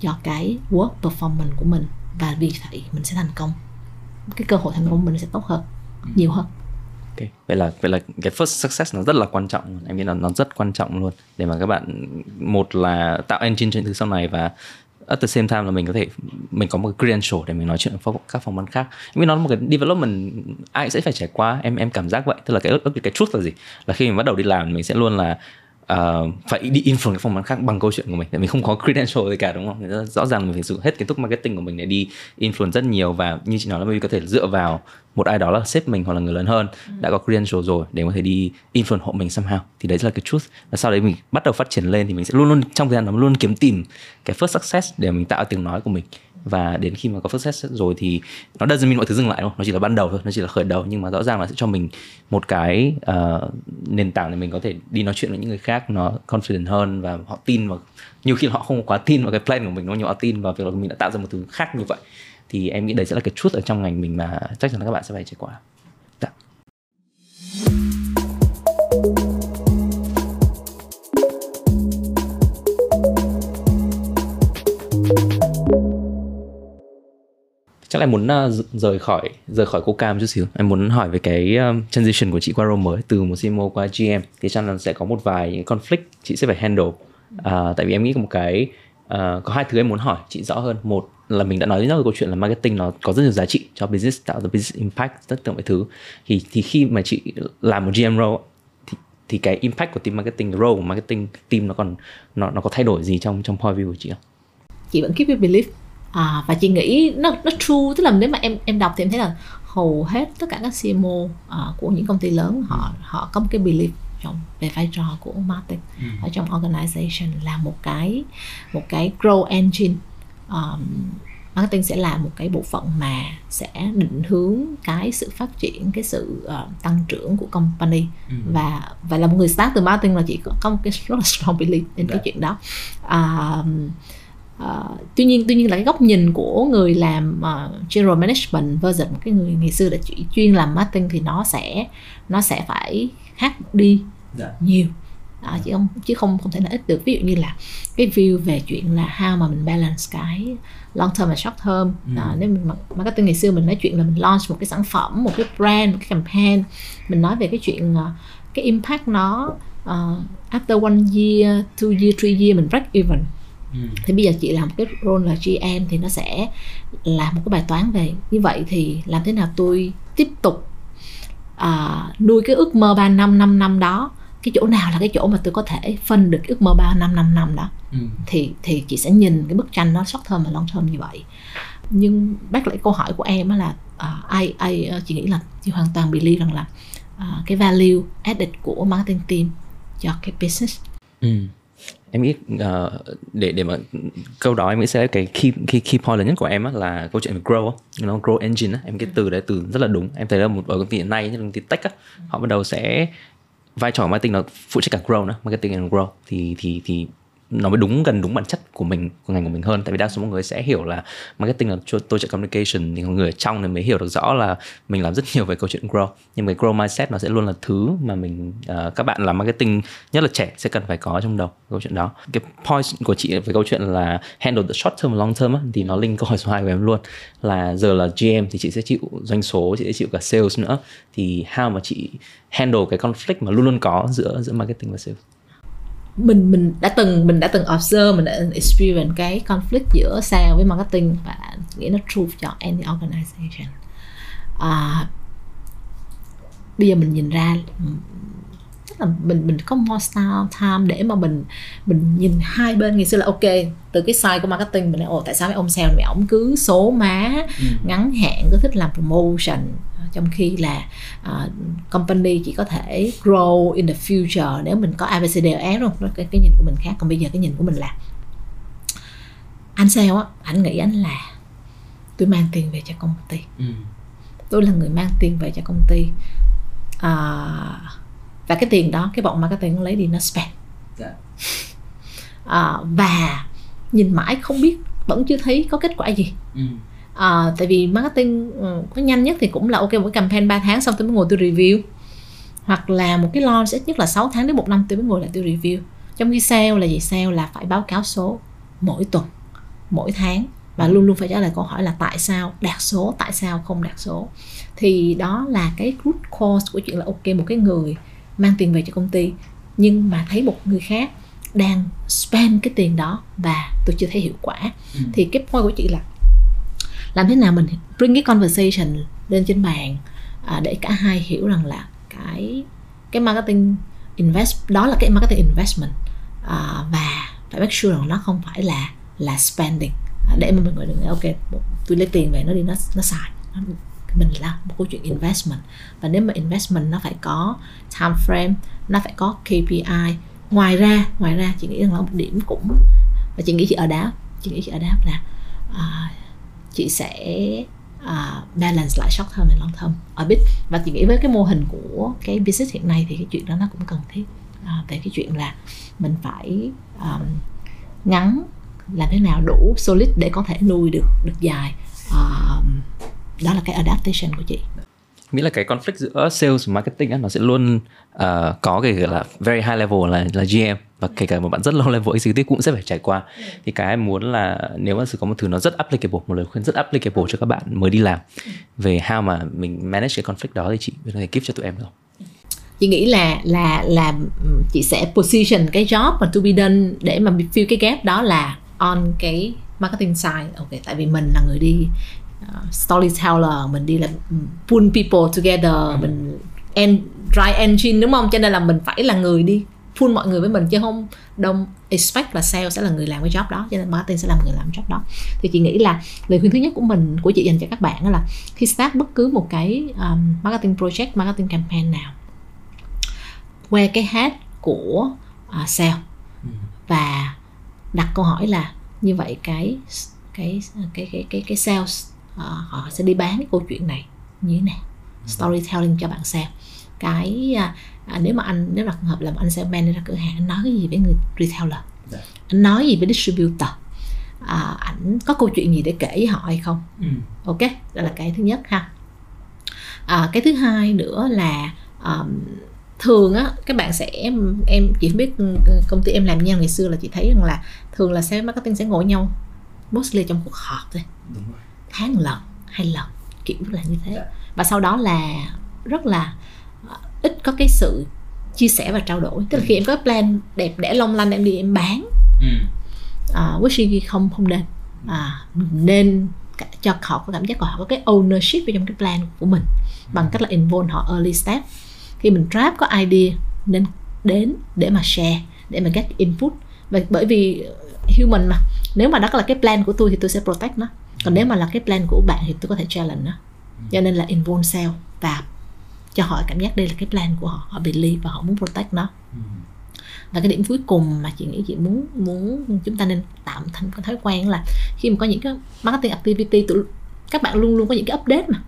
cho cái work performance của mình, và vì vậy mình sẽ thành công, cái cơ hội thành công của mình sẽ tốt hơn, nhiều hơn. Okay. Vậy là cái first success nó rất là quan trọng, em nghĩ là nó rất quan trọng luôn, để mà các bạn, một là tạo engine cho những thứ sau này, và at the same time là mình có một cái credential để mình nói chuyện với các phòng ban khác. Em nghĩ nó là một cái development ai sẽ phải trải qua, em cảm giác vậy. Tức là cái truth là gì? Là khi mình bắt đầu đi làm mình sẽ luôn là phải đi influence phòng bán khác bằng câu chuyện của mình, tại mình không có credential gì cả, đúng không? Rõ ràng mình phải dùng hết kiến thức marketing của mình để đi influence rất nhiều, và như chị nói là mình có thể dựa vào một ai đó là sếp mình hoặc là người lớn hơn đã có credential rồi để có thể đi influence hộ mình somehow. Thì đấy là cái truth. Và sau đấy mình bắt đầu phát triển lên thì mình sẽ luôn trong thời gian đó luôn kiếm tìm cái first success để mình tạo tiếng nói của mình. Và đến khi mà có first success rồi thì nó doesn't mean mọi thứ dừng lại, đúng không? Nó chỉ là ban đầu thôi, nó chỉ là khởi đầu, nhưng mà rõ ràng là sẽ cho mình một cái nền tảng để mình có thể đi nói chuyện với những người khác nó confident hơn, và họ tin vào, nhiều khi họ không quá tin vào cái plan của mình, nó nhiều họ tin vào việc là mình đã tạo ra một thứ khác như vậy. Thì em nghĩ đấy sẽ là cái truth ở trong ngành mình mà chắc chắn là các bạn sẽ phải trải qua. Chắc là em muốn rời khỏi Coca một chút xíu. Em muốn hỏi về cái transition của chị qua role mới, từ một CMO qua GM. Thì chắc là sẽ có một vài những conflict chị sẽ phải handle. Tại vì em nghĩ có một cái có hai thứ em muốn hỏi chị rõ hơn. Một là mình đã nói rất nhiều câu chuyện là marketing nó có rất nhiều giá trị cho business, tạo ra business impact, tất cả mọi thứ. Thì khi mà chị làm một GM role thì cái impact của team marketing, role của marketing team nó còn nó có thay đổi gì trong point of view của chị không? Chị vẫn keep your belief. Và chị nghĩ nó true, tức là nếu mà em đọc thì em thấy là hầu hết tất cả các CMO của những công ty lớn họ có một cái belief về vai trò của marketing ở trong organization là một cái growth engine. Marketing sẽ là một cái bộ phận mà sẽ định hướng cái sự phát triển, cái sự tăng trưởng của company. Và là một người start từ marketing là chị có một cái rất là strong belief đến cái chuyện đó. Tuy nhiên là cái góc nhìn của người làm general management versus một cái người ngày xưa đã chỉ chuyên làm marketing thì nó sẽ phải khác đi nhiều, chứ không thể là ít được. Ví dụ như là cái view về chuyện là how mà mình balance cái long term và short term. Nếu mình marketing ngày xưa mình nói chuyện là mình launch một cái sản phẩm, một cái brand, một cái campaign, mình nói về cái chuyện cái impact nó after 1 year, 2 year, 3 year mình break even. Thì bây giờ chị làm cái role là GM thì nó sẽ là một cái bài toán về như vậy thì làm thế nào tôi tiếp tục nuôi cái ước mơ 3 năm đó, cái chỗ nào là cái chỗ mà tôi có thể phân được cái ước mơ 3 năm đó. Thì chị sẽ nhìn cái bức tranh nó short term và long term như vậy. Nhưng bác lại câu hỏi của em đó là chị nghĩ là chị hoàn toàn believe rằng là cái value added của marketing team cho cái business. Em nghĩ để mà câu đó em nghĩ sẽ cái key point lớn nhất của em á, là câu chuyện về grow, nó grow engine á. Em cái từ đấy từ rất là đúng. Em thấy là ở công ty hiện nay, công ty tech á, họ bắt đầu sẽ vai trò marketing nó phụ trách cả grow nữa, marketing and grow thì nó mới gần đúng bản chất của mình, của ngành của mình hơn. Tại vì đa số mọi người sẽ hiểu là marketing là tôi chạy communication, thì người ở trong này mới hiểu được rõ là mình làm rất nhiều về câu chuyện grow. Nhưng mà grow mindset nó sẽ luôn là thứ mà mình các bạn làm marketing, nhất là trẻ, sẽ cần phải có trong đầu câu chuyện đó. Cái point của chị về câu chuyện là handle the short term và long term á, thì nó link câu hỏi số 2 của em luôn, là giờ là GM thì chị sẽ chịu doanh số, chị sẽ chịu cả sales nữa, thì how mà chị handle cái conflict mà luôn luôn có giữa marketing và sales? Mình đã từng observe, mình đã experience cái conflict giữa sales với marketing, và nghĩa nó true cho any organization. Bây giờ mình nhìn ra tức là mình có more time để mà mình nhìn hai bên. Ngày xưa là ok, từ cái side của marketing mình nói tại sao mấy ông sale mẹ ổng cứ số má, ngắn hạn, cứ thích làm promotion, trong khi là company chỉ có thể grow in the future nếu mình có ABCDE rồi. Cái nhìn của mình khác, còn bây giờ cái nhìn của mình là anh sale á, ảnh nghĩ anh là tôi mang tiền về cho công ty, tôi là người mang tiền về cho công ty, và cái tiền đó cái bọn marketing nó lấy đi, nó spend. Và nhìn mãi không biết, vẫn chưa thấy có kết quả gì. Tại vì marketing có nhanh nhất thì cũng là ok mỗi campaign 3 tháng xong tôi mới ngồi tôi review, hoặc là một cái launch ít nhất là 6 tháng đến 1 năm tôi mới ngồi lại tôi review. Trong khi sale là gì? Sale là phải báo cáo số mỗi tuần, mỗi tháng, và luôn luôn phải trả lời câu hỏi là tại sao đạt số, tại sao không đạt số. Thì đó là cái root cause của chuyện là ok một cái người mang tiền về cho công ty, nhưng mà thấy một người khác đang spend cái tiền đó và tôi chưa thấy hiệu quả. Thì cái point của chị là làm thế nào mình bring cái conversation lên trên bàn để cả hai hiểu rằng là cái marketing invest đó là cái marketing investment, và phải make sure rằng nó không phải là spending, để mà mình gọi được ok tôi lấy tiền về nó đi, nó xài nó, mình làm một câu chuyện investment. Và nếu mà investment nó phải có time frame, nó phải có KPI. Ngoài ra chị nghĩ rằng là một điểm cũng và chị nghĩ chị ở đáp là chị sẽ balance lại short term và long term a bit. Và chị nghĩ với cái mô hình của cái business hiện nay thì cái chuyện đó nó cũng cần thiết, về cái chuyện là mình phải ngắn làm thế nào đủ solid để có thể nuôi được dài. Đó là cái adaptation của chị. Nghĩa là cái conflict giữa sales và marketing á, nó sẽ luôn có cái gọi là very high level là GM, và kể cả một bạn rất low level executive cũng sẽ phải trải qua. Thì cái em muốn là nếu mà có một thứ nó rất applicable, một lời khuyên rất applicable cho các bạn mới đi làm về how mà mình manage cái conflict đó, thì chị có thể give cho tụi em được không? Chị nghĩ là chị sẽ position cái job mà to be done để mà fill cái gap đó là on cái marketing side. Ok, tại vì mình là người đi storyteller, mình đi là pull people together, mình drive engine, đúng không? Cho nên là mình phải là người đi pull mọi người với mình, chứ không don't expect là sale sẽ là người làm cái job đó, cho nên marketing sẽ là người làm job đó. Thì chị nghĩ là lời khuyên thứ nhất của chị dành cho các bạn đó là khi start bất cứ một cái marketing project, marketing campaign nào, wear cái hat của sale và đặt câu hỏi là như vậy cái sales họ sẽ đi bán cái câu chuyện này như thế nào, storytelling cho bạn sale. Nếu là trường hợp là anh salesman đi ra cửa hàng, anh nói cái gì với người retailer, anh nói gì với distributor, ảnh có câu chuyện gì để kể với họ hay không. Ok, đó là cái thứ nhất ha. Cái thứ hai nữa là thường á, các bạn sẽ em chỉ biết công ty em làm nhau ngày xưa là chị thấy rằng là thường là sales marketing sẽ ngồi nhau mostly trong cuộc họp thôi, tháng lần, 2 lần, kiểu là như thế. Và sau đó là rất là ít có cái sự chia sẻ và trao đổi. Tức là khi em có plan đẹp đẽ long lanh em đi em bán, wishy không nên, nên cho họ có cảm giác của họ có cái ownership trong cái plan của mình, bằng cách là involve họ early step. Khi mình draft có idea nên đến để mà share, để mà get input. Và bởi vì human mà, nếu mà đó là cái plan của tôi thì tôi sẽ protect nó, còn nếu mà là cái plan của bạn thì tôi có thể challenge nó. Cho nên là involve sale và cho họ cảm giác đây là cái plan của họ, họ believe và họ muốn protect nó. Và cái điểm cuối cùng mà chị nghĩ chị muốn chúng ta nên tạo thành cái thói quen là khi mà có những cái marketing activity, các bạn luôn luôn có những cái update mà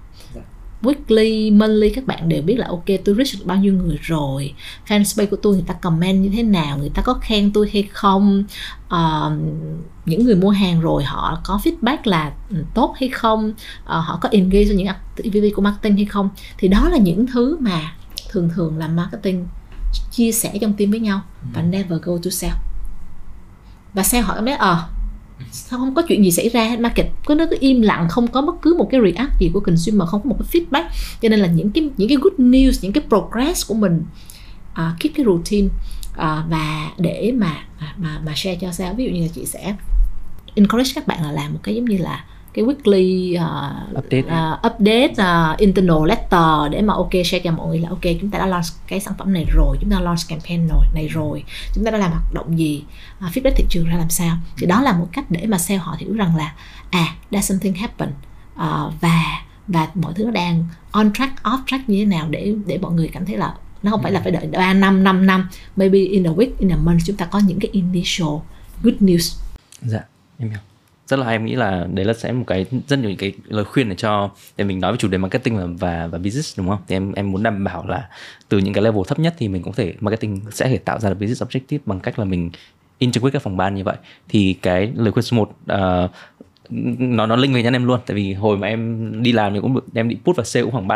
weekly, monthly, các bạn đều biết là ok tôi reach được bao nhiêu người rồi, fanpage của tôi người ta comment như thế nào, người ta có khen tôi hay không, những người mua hàng rồi họ có feedback là tốt hay không, họ có engage với những activity của marketing hay không. Thì đó là những thứ mà thường thường là marketing chia sẻ trong team với nhau, và never go to sale. Và sale hỏi mấy sao không có chuyện gì xảy ra, market nó cứ im lặng, không có bất cứ một cái react gì của consumer, không có một cái feedback. Cho nên là những cái good news, những cái progress của mình keep cái routine, và để mà share cho sale. Ví dụ như là chị sẽ encourage các bạn là làm một cái giống như là cái weekly update internal letter để mà ok share cho mọi người là ok chúng ta đã launch cái sản phẩm này rồi, chúng ta launch campaign này rồi, chúng ta đã làm hoạt động gì, feedback thị trường ra làm sao. Thì đó là một cách để mà sale họ hiểu rằng là there's something happen, và mọi thứ đang on track, off track như thế nào, để mọi người cảm thấy là nó không phải là phải đợi 3 năm, 5 năm. Maybe in a week, in a month chúng ta có những cái initial good news. Dạ, em hiểu. Rất là hay, em nghĩ là đấy là sẽ một cái rất nhiều những cái lời khuyên để cho, để mình nói về chủ đề marketing và business, đúng không? Thì em muốn đảm bảo là từ những cái level thấp nhất thì mình có thể marketing sẽ thể tạo ra được business objective bằng cách là mình integrate các phòng ban như vậy. Thì cái lời khuyên số 1 nó link về nhân em luôn, tại vì hồi mà em đi làm thì cũng em đi put vào sale cũng khoảng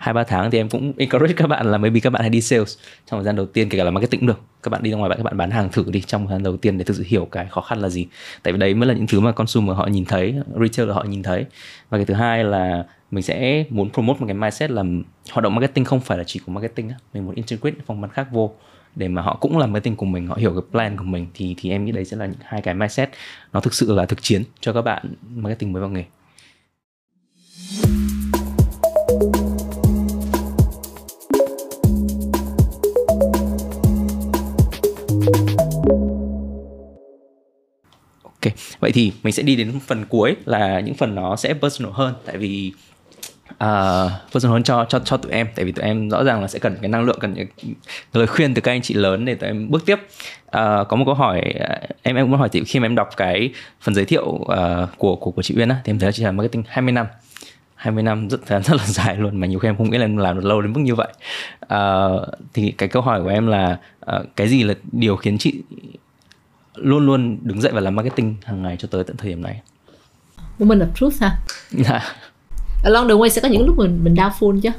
2-3 tháng, thì em cũng encourage các bạn là maybe các bạn hãy đi sales trong thời gian đầu tiên, kể cả là marketing cũng được. Các bạn đi ra ngoài bạn, các bạn bán hàng thử đi trong thời gian đầu tiên để thực sự hiểu cái khó khăn là gì, tại vì đấy mới là những thứ mà consumer họ nhìn thấy, retailer họ nhìn thấy. Và cái thứ hai là mình sẽ muốn promote một cái mindset là hoạt động marketing không phải là chỉ của marketing, mình muốn integrate phòng ban khác vô để mà họ cũng làm marketing cùng mình, họ hiểu cái plan của mình. Thì em nghĩ đấy sẽ là những hai cái mindset nó thực sự là thực chiến cho các bạn marketing mới vào nghề. Ok, vậy thì mình sẽ đi đến phần cuối là những phần nó sẽ personal hơn, tại vì personal hơn cho tụi em, tại vì tụi em rõ ràng là sẽ cần cái năng lượng, cần những lời khuyên từ các anh chị lớn để tụi em bước tiếp. Có một câu hỏi em muốn hỏi chị, khi mà em đọc cái phần giới thiệu của chị Uyên thì em thấy là chị làm marketing 20 năm, rất là dài luôn, mà nhiều khi em không nghĩ là em làm được lâu đến mức như vậy. Thì cái câu hỏi của em là cái gì là điều khiến chị luôn luôn đứng dậy và làm marketing hàng ngày cho tới tận thời điểm này? Moment of truth ha. Along the way sẽ có những lúc mình downfall chứ,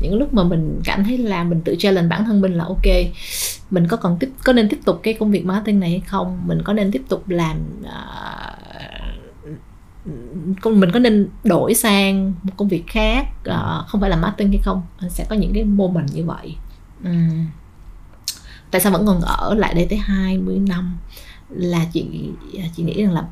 những lúc mà mình cảm thấy là mình tự challenge bản thân mình là ok, mình có nên tiếp tục cái công việc marketing này hay không, mình có nên tiếp tục làm, mình có nên đổi sang một công việc khác, không phải là marketing hay không. Sẽ có những cái moment như vậy. Tại sao vẫn còn ở lại đây tới 20 năm, là chị nghĩ rằng là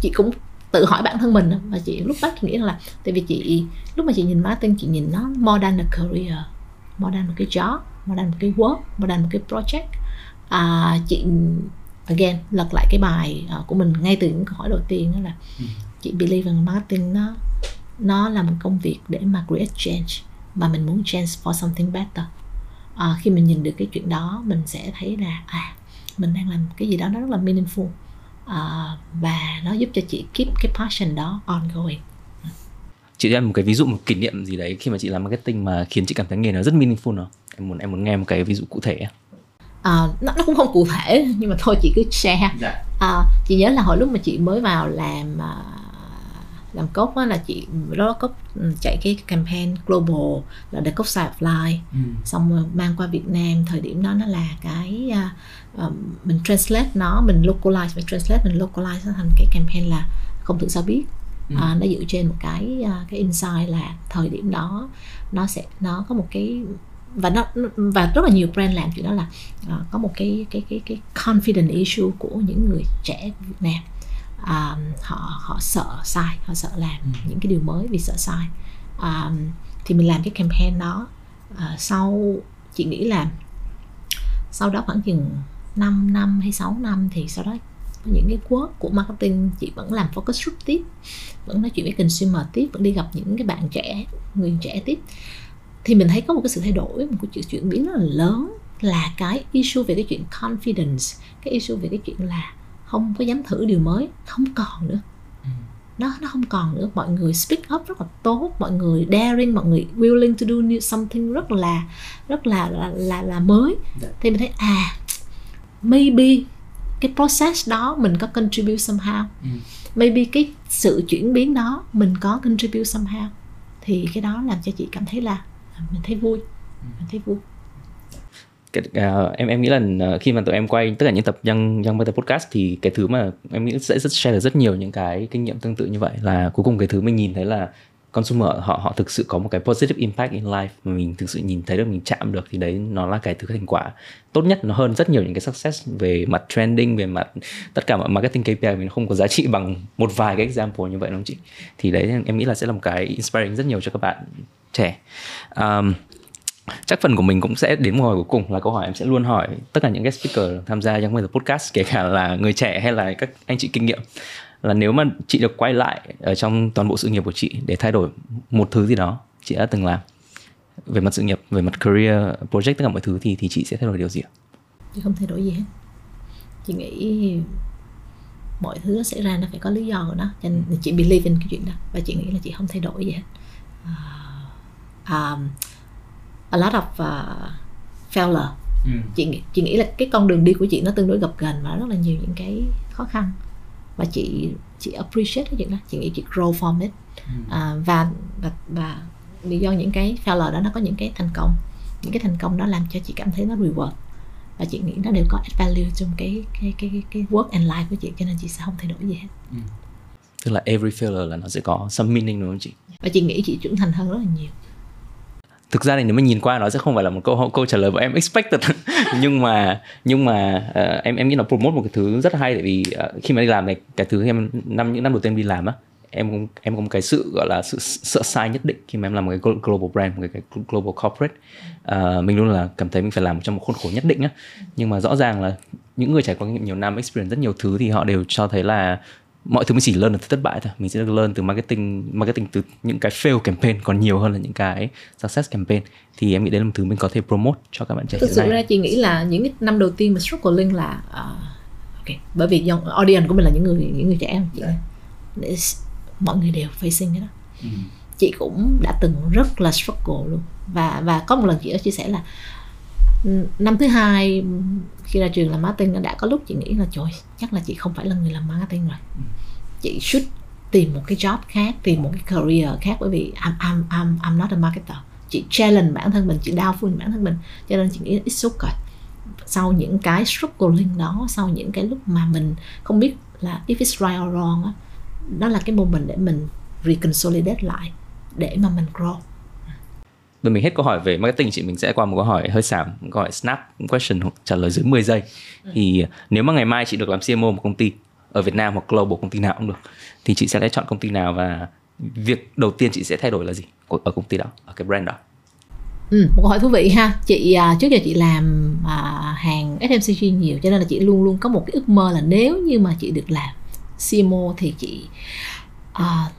chị cũng tự hỏi bản thân mình. Và chị lúc đó chị nghĩ là tại vì chị lúc mà chị nhìn marketing, chị nhìn nó more than a career, more than một cái job, more than một cái work, more than một cái project. Chị again lật lại cái bài của mình ngay từ những câu hỏi đầu tiên, đó là chị believe rằng marketing nó là một công việc để mà create change, mà mình muốn change for something better. Khi mình nhìn được cái chuyện đó, mình sẽ thấy là mình đang làm cái gì đó nó rất là meaningful. Và nó giúp cho chị keep cái passion đó ongoing. Chị cho em một cái ví dụ, một kỷ niệm gì đấy khi mà chị làm marketing mà khiến chị cảm thấy nghề nó rất meaningful đó. Em muốn nghe một cái ví dụ cụ thể. Nó cũng không cụ thể, nhưng mà thôi chị cứ share. Chị nhớ là hồi lúc mà chị mới vào làm Coke là chị đó, Coke chạy cái campaign global là The Coke Side of Life, xong mang qua Việt Nam. Thời điểm đó nó là cái mình translate nó, mình localize nó thành cái campaign là không thử sao biết. Nó dựa trên một cái insight là thời điểm đó nó có một cái, và rất là nhiều brand làm chuyện đó, là có một cái confidence issue của những người trẻ Việt Nam. Họ sợ sai, họ sợ làm những cái điều mới vì sợ sai. Thì mình làm cái campaign đó. Chị nghĩ là sau đó khoảng chừng 5 năm hay 6 năm thì sau đó những cái work của marketing chị vẫn làm focus group tiếp, vẫn nói chuyện với consumer tiếp, vẫn đi gặp những cái bạn trẻ, người trẻ tiếp. Thì mình thấy có một cái sự thay đổi, một cái chuyển biến rất là lớn, là cái issue về cái chuyện confidence, cái issue về cái chuyện là không có dám thử điều mới, không còn nữa. Nó không còn nữa. Mọi người speak up rất là tốt, mọi người daring, mọi người willing to do new something rất là mới. Thì mình thấy maybe cái process đó mình có contribute somehow. Maybe cái sự chuyển biến đó mình có contribute somehow. Thì cái đó làm cho chị cảm thấy là mình thấy vui. Em nghĩ là khi mà tụi em quay tất cả những tập Young Marketers Podcast thì cái thứ mà em nghĩ sẽ share được rất nhiều những cái kinh nghiệm tương tự như vậy, là cuối cùng cái thứ mình nhìn thấy là consumer họ thực sự có một cái positive impact in life mà mình thực sự nhìn thấy được, mình chạm được, thì đấy nó là cái thứ thành quả tốt nhất. Nó hơn rất nhiều những cái success về mặt trending, về mặt tất cả mọi marketing KPI mình không có giá trị bằng một vài cái example như vậy đúng không chị? Thì đấy em nghĩ là sẽ là một cái inspiring rất nhiều cho các bạn trẻ. Chắc phần của mình cũng sẽ đến một hồi cuối cùng là câu hỏi em sẽ luôn hỏi tất cả những guest speaker tham gia trong cái podcast, kể cả là người trẻ hay là các anh chị kinh nghiệm, là nếu mà chị được quay lại ở trong toàn bộ sự nghiệp của chị để thay đổi một thứ gì đó chị đã từng làm về mặt sự nghiệp, về mặt career, project, tất cả mọi thứ, thì chị sẽ thay đổi điều gì ạ? Chị không thay đổi gì hết. Chị nghĩ mọi thứ nó xảy ra nó phải có lý do của nó, cho nên chị believe in cái chuyện đó và chị nghĩ là chị không thay đổi gì hết. A lot of failure. Chị nghĩ là cái con đường đi của chị nó tương đối gập ghềnh và rất là nhiều những cái khó khăn, và chị appreciate cái chuyện đó. Chị nghĩ chị grow from it. Và vì do những cái failure đó nó có những cái thành công, những cái thành công đó làm cho chị cảm thấy nó reward, và chị nghĩ nó đều có add value trong cái work and life của chị, cho nên chị sẽ không thay đổi gì hết. Tức là every failure là nó sẽ có some meaning đúng không chị? Và chị nghĩ chị trưởng thành hơn rất là nhiều. Thực ra thì nếu mà nhìn qua nó sẽ không phải là một câu trả lời mà em expected nhưng mà em nghĩ nó promote một cái thứ rất hay, tại vì khi mà đi làm này, cái thứ em những năm đầu tiên đi làm á, em có một cái sự gọi là sự sợ sai nhất định khi mà em làm một cái global brand, một cái global corporate. Mình luôn là cảm thấy mình phải làm trong một khuôn khổ nhất định á, nhưng mà rõ ràng là những người trải qua nhiều năm experience rất nhiều thứ thì họ đều cho thấy là mọi thứ mình chỉ learn từ thất bại thôi. Mình sẽ được learn từ marketing từ những cái fail campaign còn nhiều hơn là những cái success campaign. Thì em nghĩ đấy là một thứ mình có thể promote cho các bạn trẻ. Thực sự ra chị nghĩ là những cái năm đầu tiên mà struggling là bởi vì audience của mình là những người trẻ. Mọi người đều facing cái đó. Chị cũng đã từng rất là struggle luôn. Và có một lần chị đã chia sẻ là năm thứ hai khi ra trường làm marketing, đã có lúc chị nghĩ là trời, chắc là chị không phải là người làm marketing rồi, chị should tìm một cái job khác, tìm một cái career khác, bởi vì I'm not a marketer. Chị challenge bản thân mình, chị downful bản thân mình, cho nên chị nghĩ it's okay. Sau những cái struggling đó, sau những cái lúc mà mình không biết là if it's right or wrong đó, đó là cái moment để mình reconsolidate lại để mà mình grow. Rồi mình hết câu hỏi về marketing chị, mình sẽ qua một câu hỏi hơi xàm, một câu hỏi snap question, trả lời dưới 10 giây. Thì nếu mà ngày mai chị được làm CMO một công ty ở Việt Nam hoặc global, công ty nào cũng được, thì chị sẽ chọn công ty nào và việc đầu tiên chị sẽ thay đổi là gì ở công ty đó, ở cái brand đó? Một câu hỏi thú vị ha. Chị trước giờ chị làm hàng FMCG nhiều, cho nên là chị luôn luôn có một cái ước mơ là nếu như mà chị được làm CMO thì chị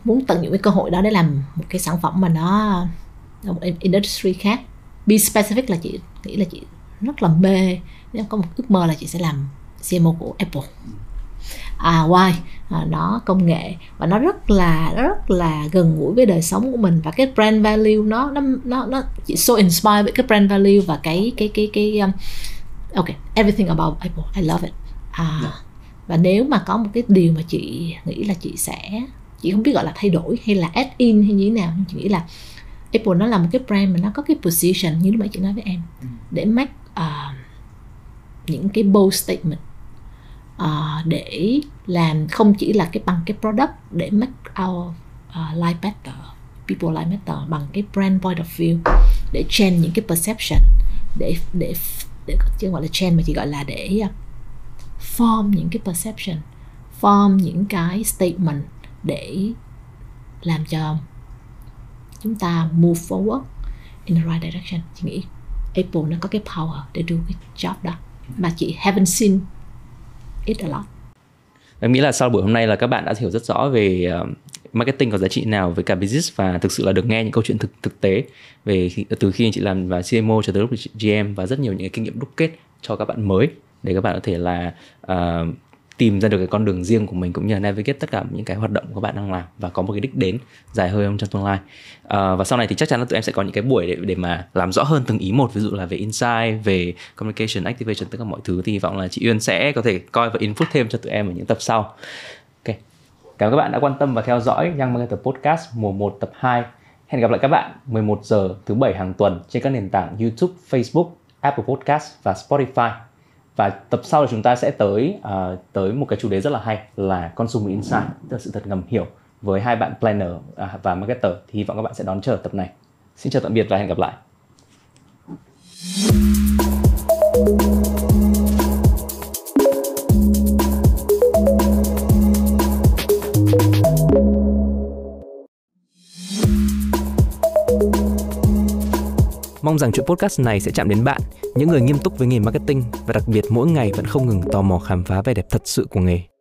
muốn tận dụng cái cơ hội đó để làm một cái sản phẩm mà nó một industry khác. Be specific là chị nghĩ là chị rất là mê, nếu có một ước mơ là chị sẽ làm CMO của Apple. Why? Nó công nghệ và nó rất là gần gũi với đời sống của mình, và cái brand value nó chị so inspired với cái brand value và cái everything about Apple, I love it. Và nếu mà có một cái điều mà chị nghĩ là chị sẽ, chị không biết gọi là thay đổi hay là add in hay như thế nào, nhưng chị nghĩ là Apple nó là một cái brand mà nó có cái position như lúc nãy chị nói với em, để make những cái bold statement, để làm không chỉ là cái bằng cái product, để make our life better, people life better, bằng cái brand point of view, để change những cái perception, để chứ không gọi là change mà chị gọi là để form những cái perception, form những cái statement để làm cho chúng ta move forward in the right direction. Chị nghĩ Apple nó có cái power để do cái job đó mà chị haven't seen it a lot. Em nghĩ là sau buổi hôm nay là các bạn đã hiểu rất rõ về marketing có giá trị nào với cả business, và thực sự là được nghe những câu chuyện thực tế về từ khi chị làm và CMO cho tới lúc GM, và rất nhiều những cái kinh nghiệm đúc kết cho các bạn mới để các bạn có thể là tìm ra được cái con đường riêng của mình, cũng như là navigate tất cả những cái hoạt động các bạn đang làm và có một cái đích đến dài hơn trong tương lai. Và sau này thì chắc chắn là tụi em sẽ có những cái buổi để mà làm rõ hơn từng ý một, ví dụ là về insight, về communication, activation, tất cả mọi thứ. Thì hy vọng là chị Uyên sẽ có thể coi và input thêm cho tụi em ở những tập sau. Ok, cảm ơn các bạn đã quan tâm và theo dõi Young Marketers Podcast mùa 1 tập 2. Hẹn gặp lại các bạn 11 giờ thứ 7 hàng tuần trên các nền tảng YouTube, Facebook, Apple Podcast và Spotify. Và tập sau thì chúng ta sẽ tới một cái chủ đề rất là hay là Consumer Insight, tức là sự thật ngầm hiểu với hai bạn planner và marketer. Thì hy vọng các bạn sẽ đón chờ tập này. Xin chào tạm biệt và hẹn gặp lại. Mong rằng chuyện podcast này sẽ chạm đến bạn, những người nghiêm túc với nghề marketing và đặc biệt mỗi ngày vẫn không ngừng tò mò khám phá vẻ đẹp thật sự của nghề.